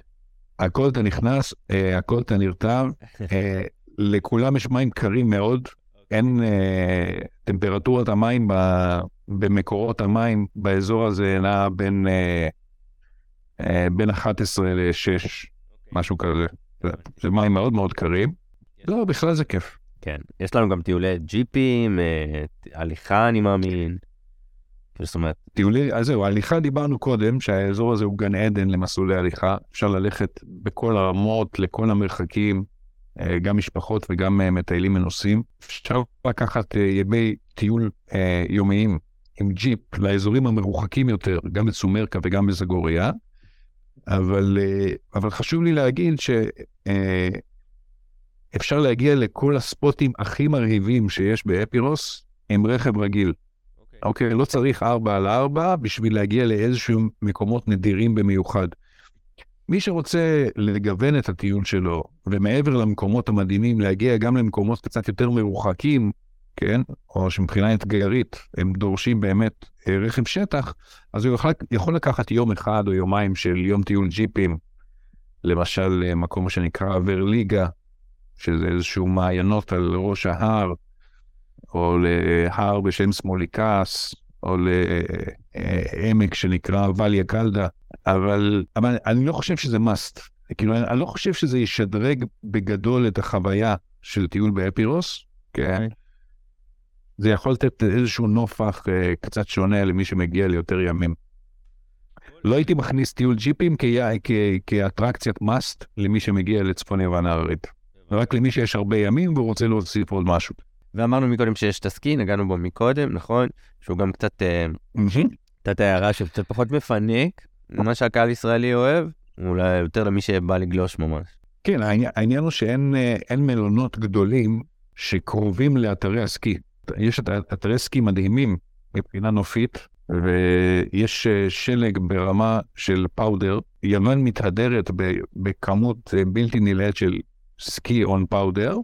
הכל אתה נכנס, הכל אתה נרטב, לכולם יש מים קרים מאוד, אין טמפרטורת המים במקורות המים, באזור הזה נע בין אחת עשרה ל-שש, משהו כזה. זה מים מאוד מאוד קרים. לא, בכלל זה כיף. כן, יש לנו גם טיולי ג'יפים, הליכה אני מאמין, זאת אומרת... טיולי, אז זהו, הליכה דיברנו קודם, שהאזור הזה הוא גן עדן למסלולי הליכה, אפשר ללכת בכל הרמות, לכל המרחקים, גם משפחות וגם מטיילים מנוסים, אפשר לקחת ימי טיול יומיים עם ג'יפ לאזורים המרוחקים יותר, גם בצומרקה וגם בזגוריה, אבל, אבל חשוב לי להגיד ש... אפשר להגיע לכל הספוטים הכי מרהיבים שיש באפירוס, עם רכב רגיל. אוקיי, לא צריך ארבע על ארבע, בשביל להגיע לאיזשהו מקומות נדירים במיוחד. מי שרוצה לגוון את הטיול שלו, ומעבר למקומות המדהימים, להגיע גם למקומות קצת יותר מרוחקים, כן? או שמבחינה אתגרית, הם דורשים באמת רכב שטח, אז הוא יכול, יכול לקחת יום אחד או יומיים של יום טיול ג'יפים, למשל מקום שנקרא אברליגה, שזה איזשהו מעיינות על ראש ההר, או להר בשם סמוליקס, או לעמק שנקרא וליה קלדה, אבל, אבל אני לא חושב שזה must, כאילו אני, אני לא חושב שזה ישדרג בגדול את החוויה של טיול באפירוס, כן? Okay. זה יכול לתת איזשהו נופח אה, קצת שונה למי שמגיע ליותר ימים. לא הייתי מכניס טיול ג'יפים כ- כ- כ- כאטרקציית must למי שמגיע לצפון יוון הארית. רק למי שיש הרבה ימים והוא רוצה להוסיף עוד משהו. ואמרנו מקודם שיש תסקי, נגענו בו מקודם, נכון? שהוא גם קצת, קצת הערה שקצת פחות מפנק, מה שהקהל ישראלי אוהב, אולי יותר למי שבא לגלוש ממש. כן, העניין הוא שאין מלונות גדולים שקרובים לאתרי הסקי. יש אתרי סקי מדהימים מבחינה נופית, ויש שלג ברמה של פאודר. יוון מתהדרת בכמות בלתי נלאה של סקי און פאודר,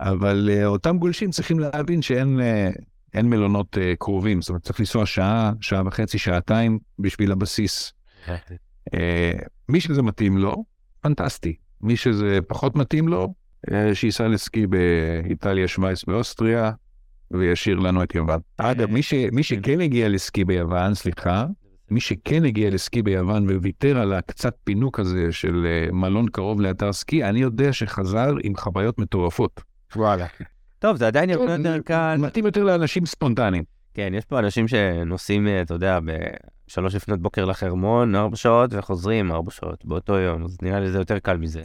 אבל אותם גולשים צריכים להבין שאין אין מלונות קרובים, זאת אומרת צריך לנסוע שעה, שעה וחצי, שעתיים בשביל הבסיס. מי שזה מתאים לו, פנטסטי. מי שזה פחות מתאים לו, שייסע לסקי באיטליה, שווייץ ואוסטריה, וישאיר לנו את יוון. אדם, מי, ש, מי שכן הגיע לסקי ביוון, סליחה, מי שכן הגיע לסקי ביוון וויתר על הקצת פינוק הזה של מלון קרוב לאתר סקי, אני יודע שחזר עם חוויות מטורפות. וואלה. טוב, זה עדיין ירקון יותר קל. מתאים יותר לאנשים ספונטניים. כן, יש פה אנשים שנוסעים, אתה יודע, בשלוש לפנות בוקר לחרמון, ארבע שעות, וחוזרים ארבע שעות באותו יום. אז נראה לי זה יותר קל מזה.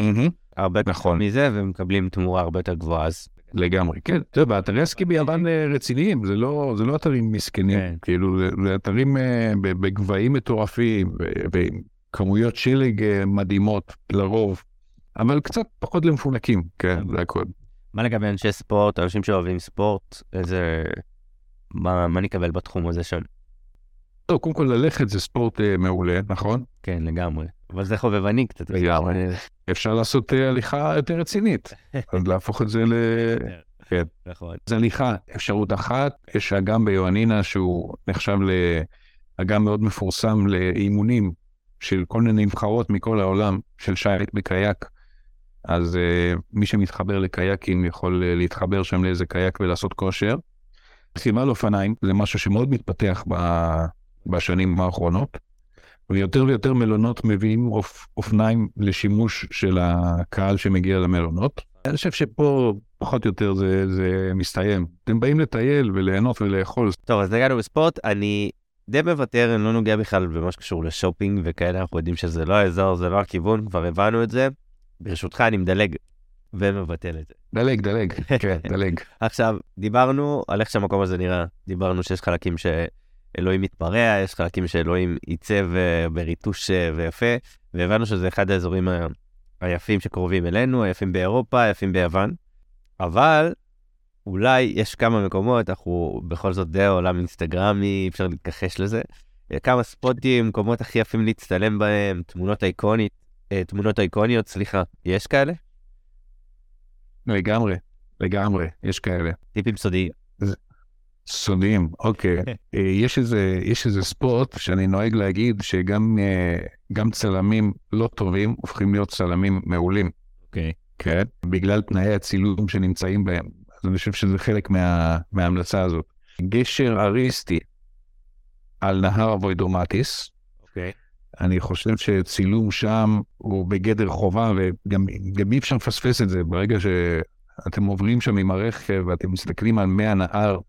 הרבה נכון. מזה, ומקבלים תמורה הרבה יותר גבוהה. לגמרי, כן. זה באתרי הסקי ביוון רציניים, זה לא אתרים מסכנים, כאילו, זה אתרים בגבהים מטורפים, וכמויות שלג מדהימות לרוב, אבל קצת פחות למפונקים, כן, זה הכל. מה לגבי אנשי ספורט, אנשים שאוהבים ספורט, איזה... מה נקבל בתחום הזה שונה? טוב, קודם כל ללכת זה ספורט מעולה, נכון? כן, לגמרי. אבל זה חובבני קצת. לגמרי. אפשר לעשות הליכה יותר רצינית. אז להפוך את זה ל... כן. נכון. זה הליכה, אפשרות אחת, יש אגם ביואנינה שהוא נחשב לאגם מאוד מפורסם לאימונים של כל מיני נבחרות מכל העולם, של שייט בקייק. אז מי שמתחבר לקייקים יכול להתחבר שם לאיזה קייק ולעשות כושר. רכיבה על אופניים זה משהו שמאוד מתפתח בשנים האחרונות, ויותר ויותר מלונות מביאים אופניים לשימוש של הקהל שמגיע למלונות. אני חושב שפה פחות או יותר זה מסתיים. אתם באים לטייל וליהנות ולאכול. טוב, אז נגענו בספורט, אני די מוותר, אני לא נוגע בכלל במה שקשור לשופינג וכאלה, אנחנו יודעים שזה לא האזור, זה לא הכיוון, כבר הבנו את זה. ברשותך אני מדלג. ומבטל את זה. דלג, דלג. כן, דלג. עכשיו, דיברנו על איך שהמקום הזה נראה. דיברנו שיש חלקים שאלוהים מתפרע, יש חלקים שאלוהים ייצב בריטוש ויפה, והבנו שזה אחד האזורים היפים שקרובים אלינו, היפים באירופה, היפים ביוון. אבל אולי יש כמה מקומות, אנחנו בכל זאת די עולם אינסטגרמי, אפשר להתכחש לזה. כמה ספוטים, מקומות הכי יפים להצטלם בהם, תמונות אייקוניות, תמונות אייקוניות, סליחה, יש כאלה? לגמרי, לגמרי, יש כאלה. טיפים סודיים. סודיים, אוקיי. יש איזה, יש איזה ספורט שאני נוהג להגיד שגם גם צלמים לא טובים הופכים להיות צלמים מעולים. אוקיי. כן, בגלל תנאי הצילום שנמצאים בהם. אז אני חושב שזה חלק מה, מההמלצה הזאת. גשר אריסטי על נהר ווידומטיס. אוקיי. אני חושב שצילום שם הוא בגדר חובה, וגם גם אי אפשר לפספס את זה. ברגע שאתם עוברים שם עם הרכב, ואתם מסתכלים על מי הנהר,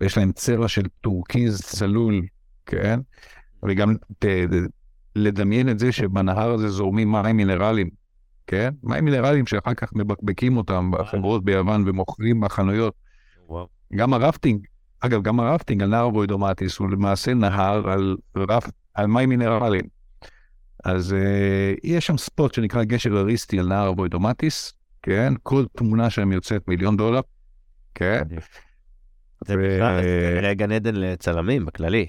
ויש להם צבע של טורקיז צלול, כן? וגם ת, לדמיין את זה שבנהר הזה זורמים מים מינרלים, כן? מים מינרלים שאחר כך מבקבקים אותם בחברות ביוון ומוכרים בחנויות. גם הרפטינג, אגב, גם הרפטינג על נהר ווידומטיס, הוא למעשה נהר על, רפ, על מים מינרלים. אז uh, יש שם ספוט שנקרא גשר אריסטי על נהר ווידומטיס, כן? כל תמונה שם יוצאת מיליון דולר, כן? זה בכלל גן עדן לצלמים בכללי.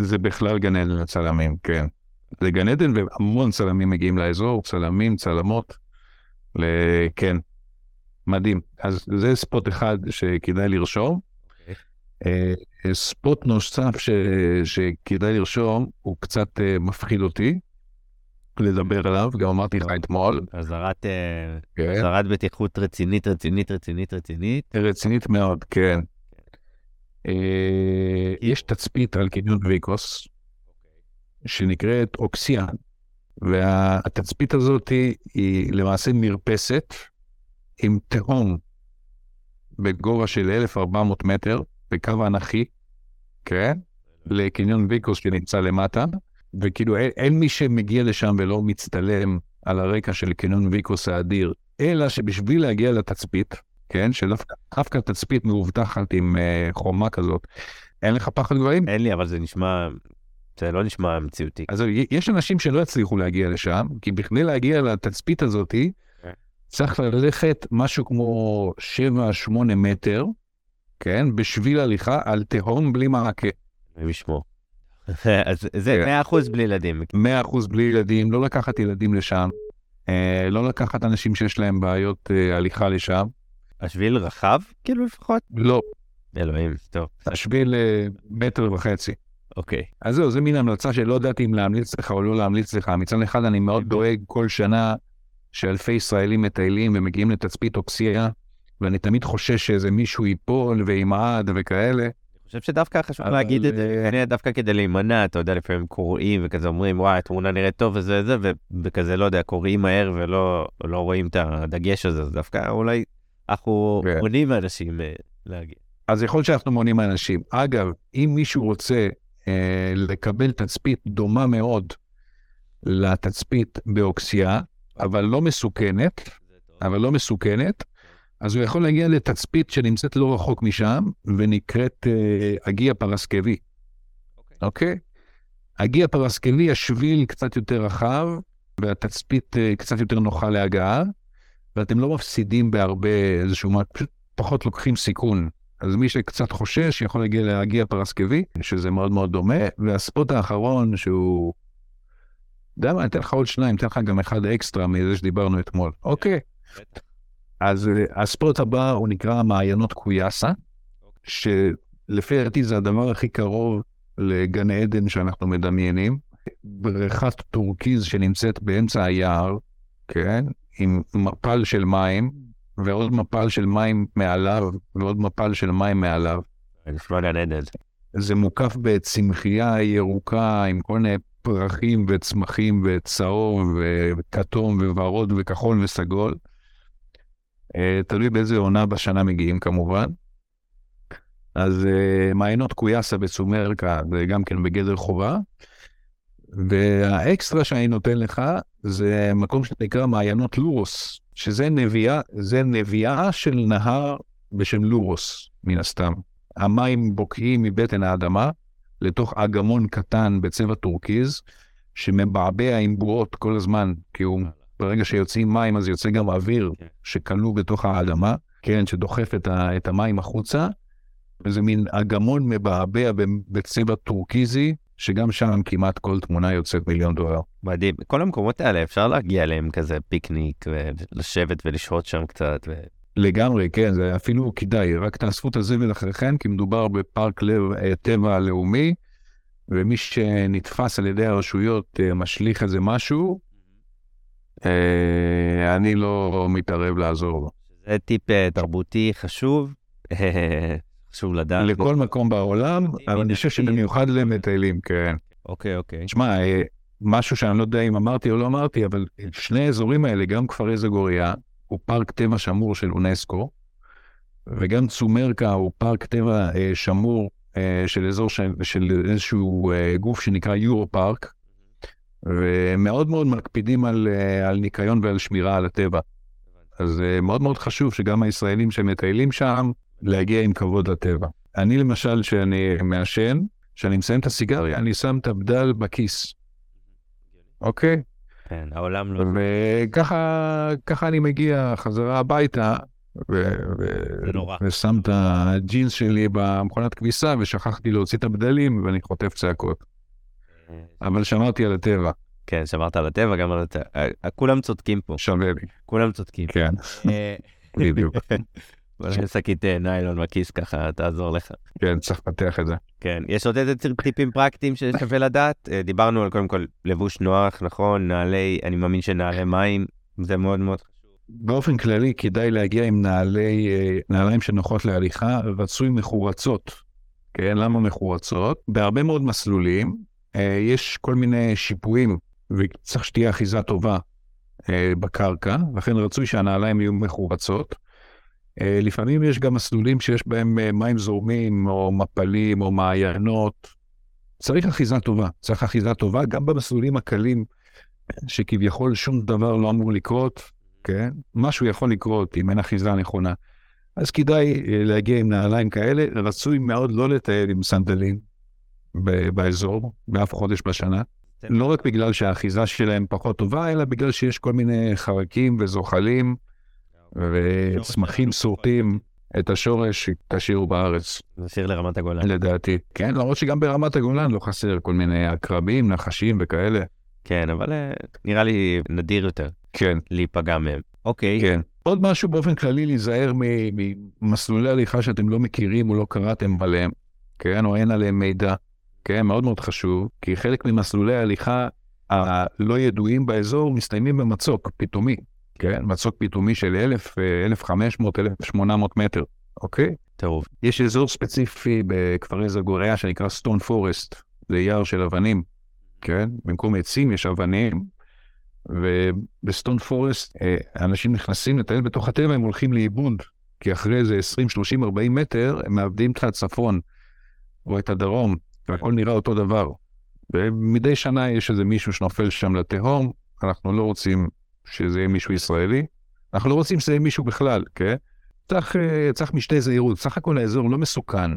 זה בכלל גן עדן לצלמים, כן. זה גן עדן והמון צלמים מגיעים לאזור, צלמים, צלמות, ל- כן, מדהים. אז זה ספוט אחד שכדאי לרשום. ספוט נוסף ש... שכדאי לרשום, הוא קצת מפחיד אותי לדבר עליו, גם אמרתי לך אתמול. עזרת כן. בטיחות רצינית, רצינית, רצינית, רצינית. רצינית מאוד, כן. יש תצפית על קניון ויקוס, שנקראת אוקסיאן, והתצפית הזאת היא למעשה מרפסת עם תהום בגובה של אלף וארבע מאות מטר, בקו האנכי, כן? לקניון ויקוס שנמצא למטה, וכאילו אין, אין מי שמגיע לשם ולא מצטלם על הרקע של קניון ויקוס האדיר, אלא שבשביל להגיע לתצפית, כן? שדווקא תצפית מאובטחת עם אה, חומה כזאת. אין לך פחד גבוהים? אין לי, אבל זה נשמע, זה לא נשמע מציאותי. אז יש אנשים שלא יצליחו להגיע לשם, כי בכדי להגיע לתצפית הזאת, צריך ללכת משהו כמו שבע שמונה מטר, כן, בשביל הליכה על תהום בלי מעקה. בשמו. אז זה מאה אחוז בלי ילדים. מאה אחוז בלי ילדים, לא לקחת ילדים לשם, לא לקחת אנשים שיש להם בעיות הליכה לשם. השביל רחב, כאילו לפחות? לא. אלוהים, טוב. השביל מטר וחצי. אוקיי. אז זהו, זה מין המלצה שלא דעתי אם להמליץ לך או לא להמליץ לך. מצד אחד אני מאוד דואג כל שנה שאלפי ישראלים מטיילים ומגיעים לתצפית אוקסיה, ואני תמיד חושש שאיזה מישהו ייפול וימעד וכאלה. אני חושב שדווקא חשוב להגיד את זה, דווקא כדי להימנע, אתה יודע, לפעמים קוראים וכזה אומרים, וואי, התמונה נראית טוב וזה זה, וכזה, לא יודע, קוראים מהר ולא רואים את הדגש הזה, אז דווקא אולי אנחנו מונעים מאנשים להגיד. אז יכול להיות שאנחנו מונעים מאנשים. אגב, אם מישהו רוצה לקבל תצפית דומה מאוד לתצפית באוקסיה, אבל לא מסוכנת, אבל לא מסוכנת, אז הוא יכול להגיע לתצפית שנמצאת לא רחוק משם, ונקראת אגיה פרסקבי. אוקיי? אגיה פרסקבי, השביל קצת יותר רחב, והתצפית קצת יותר נוחה להגעה, ואתם לא מפסידים בהרבה איזשהו, פחות לוקחים סיכון. אז מי שקצת חושש יכול להגיע לאגיה פרסקבי, שזה מאוד מאוד דומה, והספוט האחרון שהוא... דם, אני אתן לך עוד שניים, אתן לך גם אחד אקסטרה מזה שדיברנו אתמול. אוקיי. אז הספורט הבא הוא נקרא מעיינות קויאסה, שלפי הרתי זה הדבר הכי קרוב לגן עדן שאנחנו מדמיינים, בריכת טורקיז שנמצאת באמצע היער, כן? עם מפל של מים, ועוד מפל של מים מעליו, ועוד מפל של מים מעליו. זה מוקף בצמחייה ירוקה עם כל מיני פרחים וצמחים וצהוב וכתום וורוד וכחול וסגול. תלוי באיזה עונה בשנה מגיעים כמובן. אז מעיינות קויאסה בצומרקה, זה גם כן בגדר חובה. והאקסטרה שאני נותן לך, זה מקום שנקרא מעיינות לורוס, שזה נביאה, זה נביאה של נהר בשם לורוס, מן הסתם. המים בוקעים מבטן האדמה, לתוך אגמון קטן בצבע טורקיז, שמבעבע עם בועות כל הזמן, כי הוא... ברגע שיוצאים מים, אז יוצא גם אוויר שקלו בתוך האדמה, כן, שדוחף את, ה, את המים החוצה, וזה מין אגמון מבעבע בצבע טורקיזי, שגם שם כמעט כל תמונה יוצאת מיליון דולר. מדהים. כל המקומות האלה, אפשר להגיע להם כזה פיקניק, ולשבת ולשהות שם קצת. ו... לגמרי, כן, זה אפילו כדאי. רק תאספו את הזבל אחריכם, כי מדובר בפארק לב, טבע הלאומי, ומי שנתפס על ידי הרשויות משליך איזה משהו, אני לא מתערב לעזור לו. זה טיפ תרבותי חשוב, חשוב לדעת. לכל מקום בעולם, אבל אני חושב שבמיוחד למטיילים, כן. אוקיי, אוקיי. תשמע, משהו שאני לא יודע אם אמרתי או לא אמרתי, אבל שני האזורים האלה, גם כפרי זגוריה, הוא פארק טבע שמור של אונסקו, וגם צומרקה הוא פארק טבע שמור של אזור של איזשהו גוף שנקרא יורו פארק, ומאוד מאוד מקפידים על, על ניקיון ועל שמירה על הטבע. אז מאוד מאוד חשוב שגם הישראלים שמטיילים שם, להגיע עם כבוד לטבע. אני למשל, שאני מעשן, שאני מסיים את הסיגריה, אני שם את הבדל בכיס. אוקיי? כן, העולם לא... וככה, ככה אני מגיע חזרה הביתה, ושם את הג'ינס שלי במכונת כביסה, ושכחתי להוציא את הבדלים, ואני חוטף צעקות. אבל שמרתי על הטבע. כן, שמרת על הטבע, גם על הטבע. כולם צודקים פה. שווה לי. כולם צודקים. כן. בדיוק. שקית ניילון מכיס ככה, תעזור לך. כן, צריך פתח את זה. כן, יש עוד איזה טיפים פרקטיים ששווה לדעת. דיברנו על קודם כל לבוש נוח, נכון, נעלי, אני מאמין שנעלי מים, זה מאוד מאוד חשוב. באופן כללי, כדאי להגיע עם נעליים שנוחות להליכה, רצוי מחורצות. כן, למה מחורצות? בהרבה מאוד מסלולים, יש כל מיני שיפועים, וצריך שתהיה אחיזה טובה בקרקע, לכן רצוי שהנעליים יהיו מחורצות. לפעמים יש גם מסלולים שיש בהם מים זורמים, או מפלים, או מעיינות. צריך אחיזה טובה, צריך אחיזה טובה, גם במסלולים הקלים, שכביכול שום דבר לא אמור לקרות, כן? משהו יכול לקרות אם אין אחיזה נכונה. אז כדאי להגיע עם נעליים כאלה, רצוי מאוד לא לטייל עם סנדלים. באזור, באף חודש בשנה. לא רק בגלל שהאחיזה שלהם פחות טובה, אלא בגלל שיש כל מיני חרקים וזוחלים וצמחים סורטים את השורש תשאירו בארץ. נשאיר לרמת הגולן. לדעתי. כן, למרות שגם ברמת הגולן לא חסר כל מיני עקרבים, נחשים וכאלה. כן, אבל נראה לי נדיר יותר. כן. להיפגע מהם. אוקיי. כן. עוד משהו באופן כללי להיזהר ממסלולי הליכה שאתם לא מכירים או לא קראתם עליהם. כן, או אין עליהם מידע. כן, מאוד מאוד חשוב, כי חלק ממסלולי ההליכה הלא ידועים באזור מסתיימים במצוק פתאומי. כן, מצוק פתאומי של אלף, אלף וחמש מאות, אלף שמונה מאות מטר, אוקיי? טוב. יש אזור ספציפי בכפרי זגוריה שנקרא סטון פורסט, זה יער של אבנים, כן? במקום עצים יש אבנים, ובסטון פורסט אנשים נכנסים לטייל בתוך הטבע, הם הולכים לאיבוד, כי אחרי זה עשרים, שלושים, ארבעים מטר, הם מאבדים את הצפון, או את הדרום, והכל נראה אותו דבר. ומדי שנה יש איזה מישהו שנופל שם לתהום, אנחנו לא רוצים... שזה יהיה מישהו ישראלי, אנחנו לא רוצים שזה יהיה מישהו בכלל, כן? צריך, צריך משתי זהירות, סך הכל האזור לא מסוכן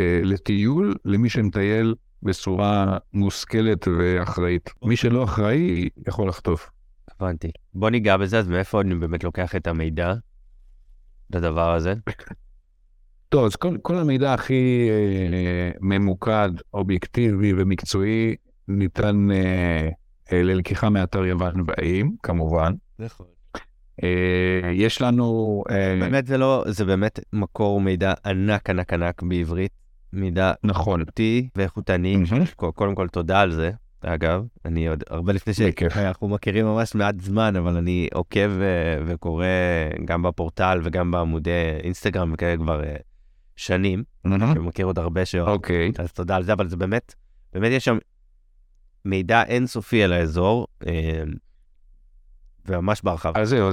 אה, לטיול, למי שמטייל בצורה מושכלת ואחראית. מי שלא אחראי יכול לחטוף. הבנתי. בוא ניגע בזה, אז מאיפה אני באמת לוקח את המידע לדבר הזה? טוב, אז כל, כל המידע הכי אה, אה, ממוקד, אובייקטיבי ומקצועי, ניתן... אה, ללקיחה מאתר יוון באים, כמובן. נכון. יש לנו... באמת זה לא, זה באמת מקור מידע ענק ענק ענק בעברית, מידע איכותי ואיכותני. קודם כל תודה על זה, אגב, אני עוד הרבה לפני שאנחנו מכירים ממש מעט זמן, אבל אני עוקב וקורא גם בפורטל וגם בעמודי אינסטגרם וכאלה כבר שנים, ומכיר עוד הרבה שעות. אוקיי. אז תודה על זה, אבל זה באמת, באמת יש שם... מידע אינסופי על האזור, וממש בהרחב. אז זהו,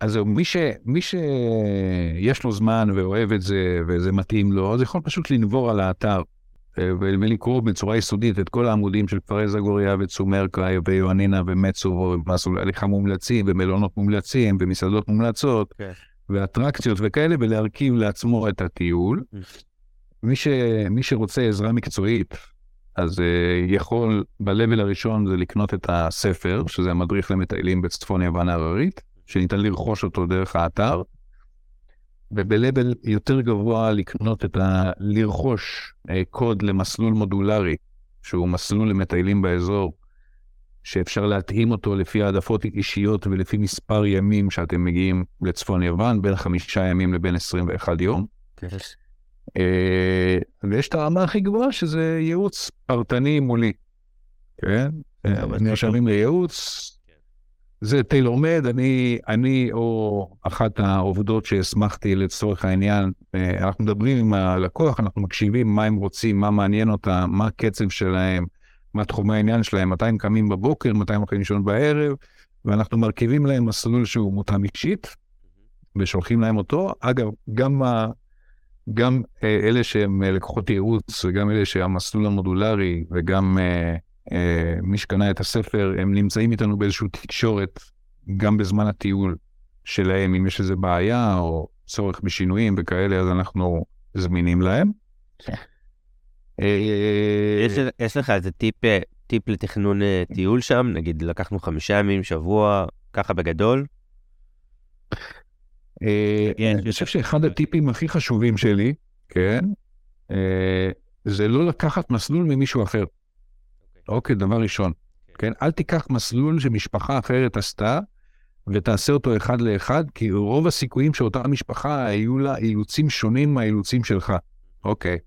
אז זהו, מי ש, מי שיש לו זמן ואוהב את זה, וזה מתאים לו, אז יכול פשוט לנבור על האתר, ולקרוא בצורה יסודית את כל העמודים של כפרי זגוריה, וצומרקה, ויואנינה, ומצובו, ומסלולי הליכה מומלצים, ומלונות מומלצים, ומסעדות מומלצות, ואטרקציות וכאלה, ולהרכיב לעצמו את הטיול. מי ש, מי שרוצה עזרה מקצועית, אז יכול, בלבל הראשון זה לקנות את הספר, שזה המדריך למטיילים בצפון יוון הררית, שניתן לרכוש אותו דרך האתר, ובלבל יותר גבוה לקנות את ה... לרכוש קוד למסלול מודולרי, שהוא מסלול למטיילים באזור, שאפשר להתאים אותו לפי העדפות אישיות ולפי מספר ימים שאתם מגיעים לצפון יוון, בין חמישה ימים לבין עשרים ואחד יום. Yes. ויש את הרמה הכי גבוהה שזה ייעוץ פרטני מולי, כן? נרשמים לייעוץ, זה תלומד, אני או אחת העובדות שהסמכתי לצורך העניין, אנחנו מדברים עם הלקוח, אנחנו מקשיבים מה הם רוצים, מה מעניין אותם, מה הקצב שלהם, מה תחומי העניין שלהם, מתי הם קמים בבוקר, מתי הם הולכים לישון בערב, ואנחנו מרכיבים להם מסלול שהוא מותאם אישית, ושולחים להם אותו. אגב, גם ה... גם אלה שהם לקוחות ייעוץ, וגם אלה שהמסלול המודולרי, וגם אה, אה, מי שקנה את הספר, הם נמצאים איתנו באיזושהי תקשורת, גם בזמן הטיול שלהם, אם יש איזו בעיה, או צורך בשינויים וכאלה, אז אנחנו זמינים להם. יש, יש לך איזה טיפ, טיפ לתכנון טיול שם? נגיד, לקחנו חמישה ימים, שבוע, ככה בגדול? אני חושב שאחד הטיפים הכי חשובים שלי, כן, זה לא לקחת מסלול ממישהו אחר. אוקיי, דבר ראשון. כן, אל תיקח מסלול שמשפחה אחרת עשתה, ותעשה אותו אחד לאחד, כי רוב הסיכויים שאותה המשפחה היו לה אילוצים שונים מהאילוצים שלך. אוקיי.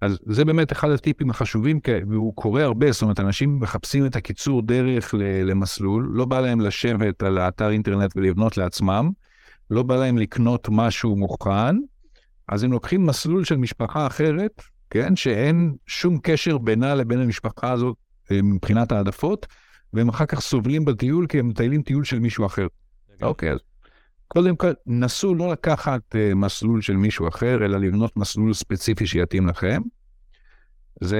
אז זה באמת אחד הטיפים החשובים, והוא קורה הרבה, זאת אומרת, אנשים מחפשים את הקיצור דרך למסלול, לא בא להם לשבת על האתר אינטרנט ולבנות לעצמם, לא בא להם לקנות משהו מוכן, אז הם לוקחים מסלול של משפחה אחרת, כן, שאין שום קשר בינה לבין המשפחה הזאת מבחינת העדפות, והם אחר כך סובלים בטיול, כי הם מטיילים טיול של מישהו אחר. אוקיי, אז קודם כל, נסו לא לקחת מסלול של מישהו אחר, אלא לבנות מסלול ספציפי שיתאים לכם. זה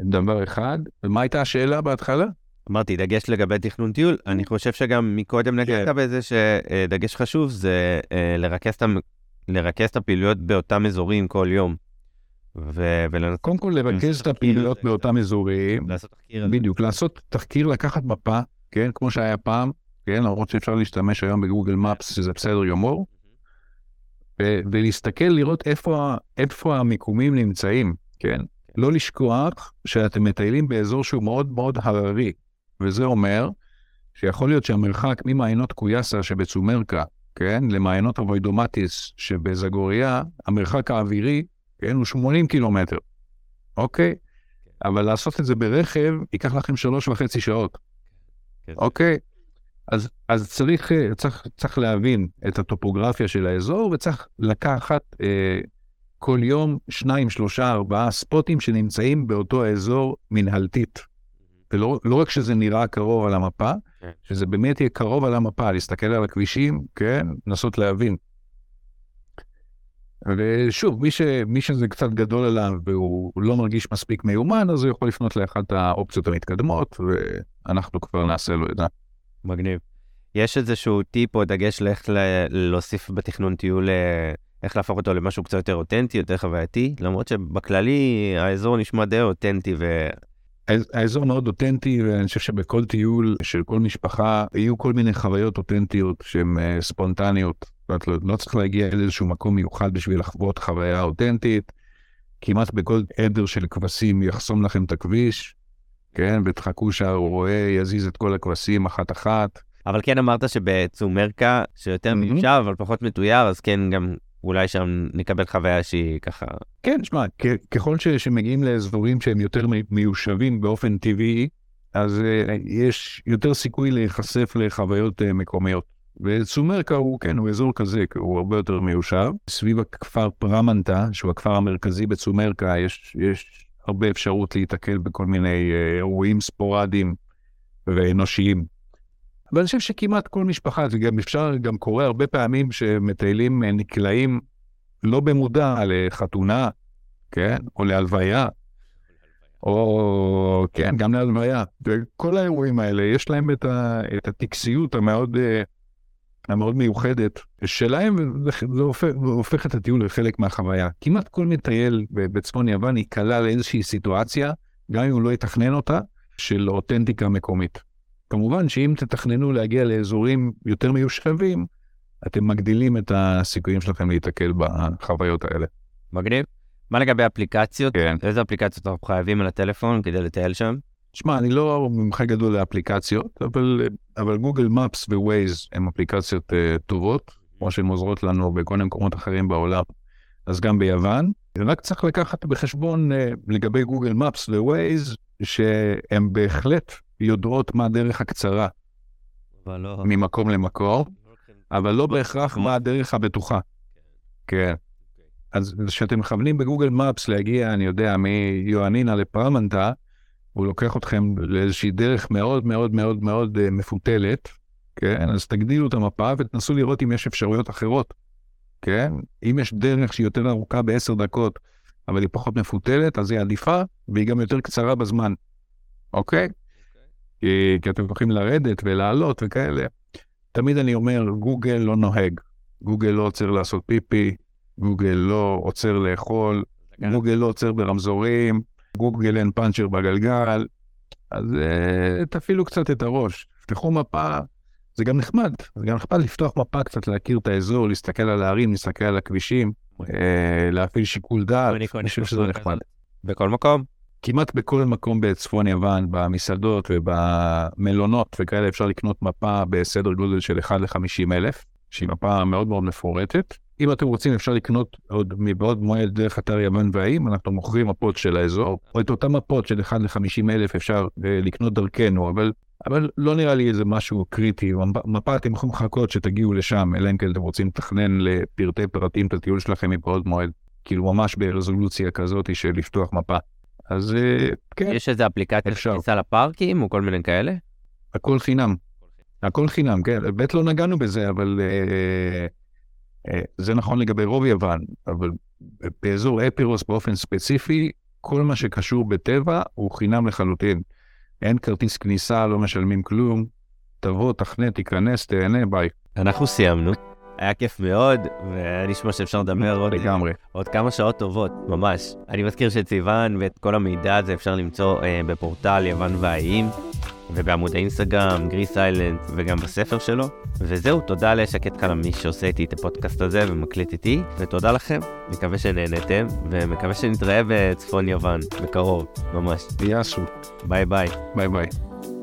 דבר אחד. ומה הייתה השאלה בהתחלה? אמרתי, דגש לגבי תכנון טיול, אני חושב שגם מקודם נגעת בזה שדגש חשוב זה לרכז את הפעילויות באותם אזורים כל יום. קודם כל לרכז את הפעילויות באותם אזורים, בדיוק, לעשות תחקיר, לקחת מפה, כמו שהיה פעם, למרות שאפשר להשתמש היום בגוגל מפס, שזה בסדר יומור, ולהסתכל לראות איפה, איפה המיקומים נמצאים, כן? לא לשכוח שאתם מטיילים באזור שהוא מאוד מאוד הררי, וזה אומר שיכול להיות שהמרחק ממעיינות קויאסה שבצומרקה, כן, למעיינות הווידומטיס שבזגוריה, המרחק האווירי, כן, הוא שמונים קילומטר. אוקיי? אבל לעשות את זה ברכב, ייקח לכם שלוש וחצי שעות. אוקיי? אז, אז צריך, צריך, צריך להבין את הטופוגרפיה של האזור, וצריך לקחת, אה, כל יום שניים, שלושה, ארבעה ספוטים שנמצאים באותו האזור מנהלתית. ולא, לא רק שזה נראה קרוב על המפה, שזה באמת יהיה קרוב על המפה, להסתכל על הכבישים, כן, לנסות להבין. ושוב, מי ש, מי שזה קצת גדול עליו והוא לא מרגיש מספיק מיומן, אז הוא יכול לפנות לאחת האופציות המתקדמות, ואנחנו כבר נעשה לו את זה. מגניב. יש איזשהו טיפ או דגש לאיך להוסיף בתכנון טיול, איך להפוך אותו למשהו קצת יותר אותנטי, יותר חווייתי, למרות שבכללי האזור נשמע די אותנטי ו... האזור מאוד אותנטי, ואני חושב שבכל טיול של כל משפחה יהיו כל מיני חוויות אותנטיות שהן ספונטניות. זאת אומרת, לא צריך להגיע לאיזשהו מקום מיוחד בשביל לחוות חוויה אותנטית. כמעט בכל עדר של כבשים יחסום לכם את הכביש, כן? ותחכו שהרועה יזיז את כל הכבשים אחת-אחת. אבל כן אמרת שבצומרקה, שיותר מיושב, אבל פחות מתויר, אז כן גם... אולי שם נקבל חוויה שהיא ככה... כן, שמע, ככל ש, שמגיעים לאזורים שהם יותר מיושבים באופן טבעי, אז uh, יש יותר סיכוי להיחשף לחוויות uh, מקומיות. וצומרקה הוא, כן, הוא אזור כזה, הוא הרבה יותר מיושב. סביב הכפר פרמנטה, שהוא הכפר המרכזי בצומרקה, יש, יש הרבה אפשרות להתקל בכל מיני uh, אירועים ספורדיים ואנושיים. אבל אני חושב שכמעט כל משפחה, זה גם אפשר, גם קורה הרבה פעמים שמטיילים נקלעים לא במודע לחתונה, כן? או להלוויה, או כן, גם להלוויה. כל האירועים האלה, יש להם את, ה... את הטקסיות המאוד, המאוד מיוחדת שלהם, וזה הופך, הופך את הטיול לחלק מהחוויה. כמעט כל מטייל בצפון יוון יקלה לאיזושהי סיטואציה, גם אם הוא לא יתכנן אותה, של אותנטיקה מקומית. כמובן שאם תתכננו להגיע לאזורים יותר מיושבים, אתם מגדילים את הסיכויים שלכם להתקל בחוויות האלה. מגניב. מה לגבי אפליקציות? כן. איזה אפליקציות אנחנו חייבים על הטלפון כדי לטייל שם? תשמע, אני לא מומחה גדול לאפליקציות, אבל, אבל גוגל מפס ווייז הם אפליקציות uh, טובות, כמו שהן עוזרות לנו בכל המקומות אחרים בעולם, אז גם ביוון. רק צריך לקחת בחשבון uh, לגבי גוגל מפס ווייז, שהם בהחלט... יודעות מה הדרך הקצרה ממקום למקור, אבל לא בהכרח מה הדרך הבטוחה. כן. אז כשאתם מכוונים בגוגל מפס להגיע, אני יודע, מיואנינה לפרמנטה, הוא לוקח אתכם לאיזושהי דרך מאוד מאוד מאוד מאוד מפותלת, כן? אז תגדילו את המפה ותנסו לראות אם יש אפשרויות אחרות, כן? אם יש דרך שהיא יותר ארוכה בעשר דקות, אבל היא פחות מפותלת, אז היא עדיפה, והיא גם יותר קצרה בזמן. אוקיי? כי אתם הולכים לרדת ולעלות וכאלה. תמיד אני אומר, גוגל לא נוהג. גוגל לא עוצר לעשות פיפי, גוגל לא עוצר לאכול, גוגל לא עוצר ברמזורים, גוגל אין פאנצ'ר בגלגל. אז תפעילו קצת את הראש. תפתחו מפה, זה גם נחמד. זה גם נחמד לפתוח מפה קצת, להכיר את האזור, להסתכל על הערים, להסתכל על הכבישים, להפעיל שיקול דעת. אני חושב שזה נחמד. בכל מקום. כמעט בכל מקום בצפון יוון, במסעדות ובמלונות וכאלה, אפשר לקנות מפה בסדר גודל של אחד לחמישים אלף, שהיא מפה מאוד מאוד מפורטת. אם אתם רוצים, אפשר לקנות עוד מבעוד מועד דרך אתר יוון והאם, אנחנו מוכרים מפות של האזור, או את אותם מפות של אחד לחמישים אלף אפשר לקנות דרכנו, אבל, אבל לא נראה לי איזה משהו קריטי. מפה אתם יכולים לחכות שתגיעו לשם, אלא אם כן אתם רוצים לתכנן לפרטי פרטים את הטיול שלכם מבעוד מועד, כאילו ממש ברזולוציה כזאת של לפתוח מפה. אז כן. יש איזו אפליקציה שכניסה לפארקים או כל מיני כאלה? הכל חינם. הכל חינם, כן. בית לא נגענו בזה, אבל זה נכון לגבי רוב יוון, אבל באזור אפירוס באופן ספציפי, כל מה שקשור בטבע הוא חינם לחלוטין. אין כרטיס כניסה, לא משלמים כלום. תבוא, תכנה, תיכנס, תהנה, ביי. אנחנו סיימנו. היה כיף מאוד, ונשמע שאפשר לדבר עוד, עוד כמה שעות טובות, ממש. אני מזכיר שציוון ואת כל המידע הזה אפשר למצוא אה, בפורטל יוון והאיים. ובעמוד האינסטגרם, גריס איילנד, וגם בספר שלו. וזהו, תודה לשקט קלמי שעושה איתי את הפודקאסט הזה ומקליט איתי, ותודה לכם, מקווה שנהנתם, ומקווה שנתראה בצפון יוון, בקרוב, ממש. יאשו. ביי ביי. ביי ביי.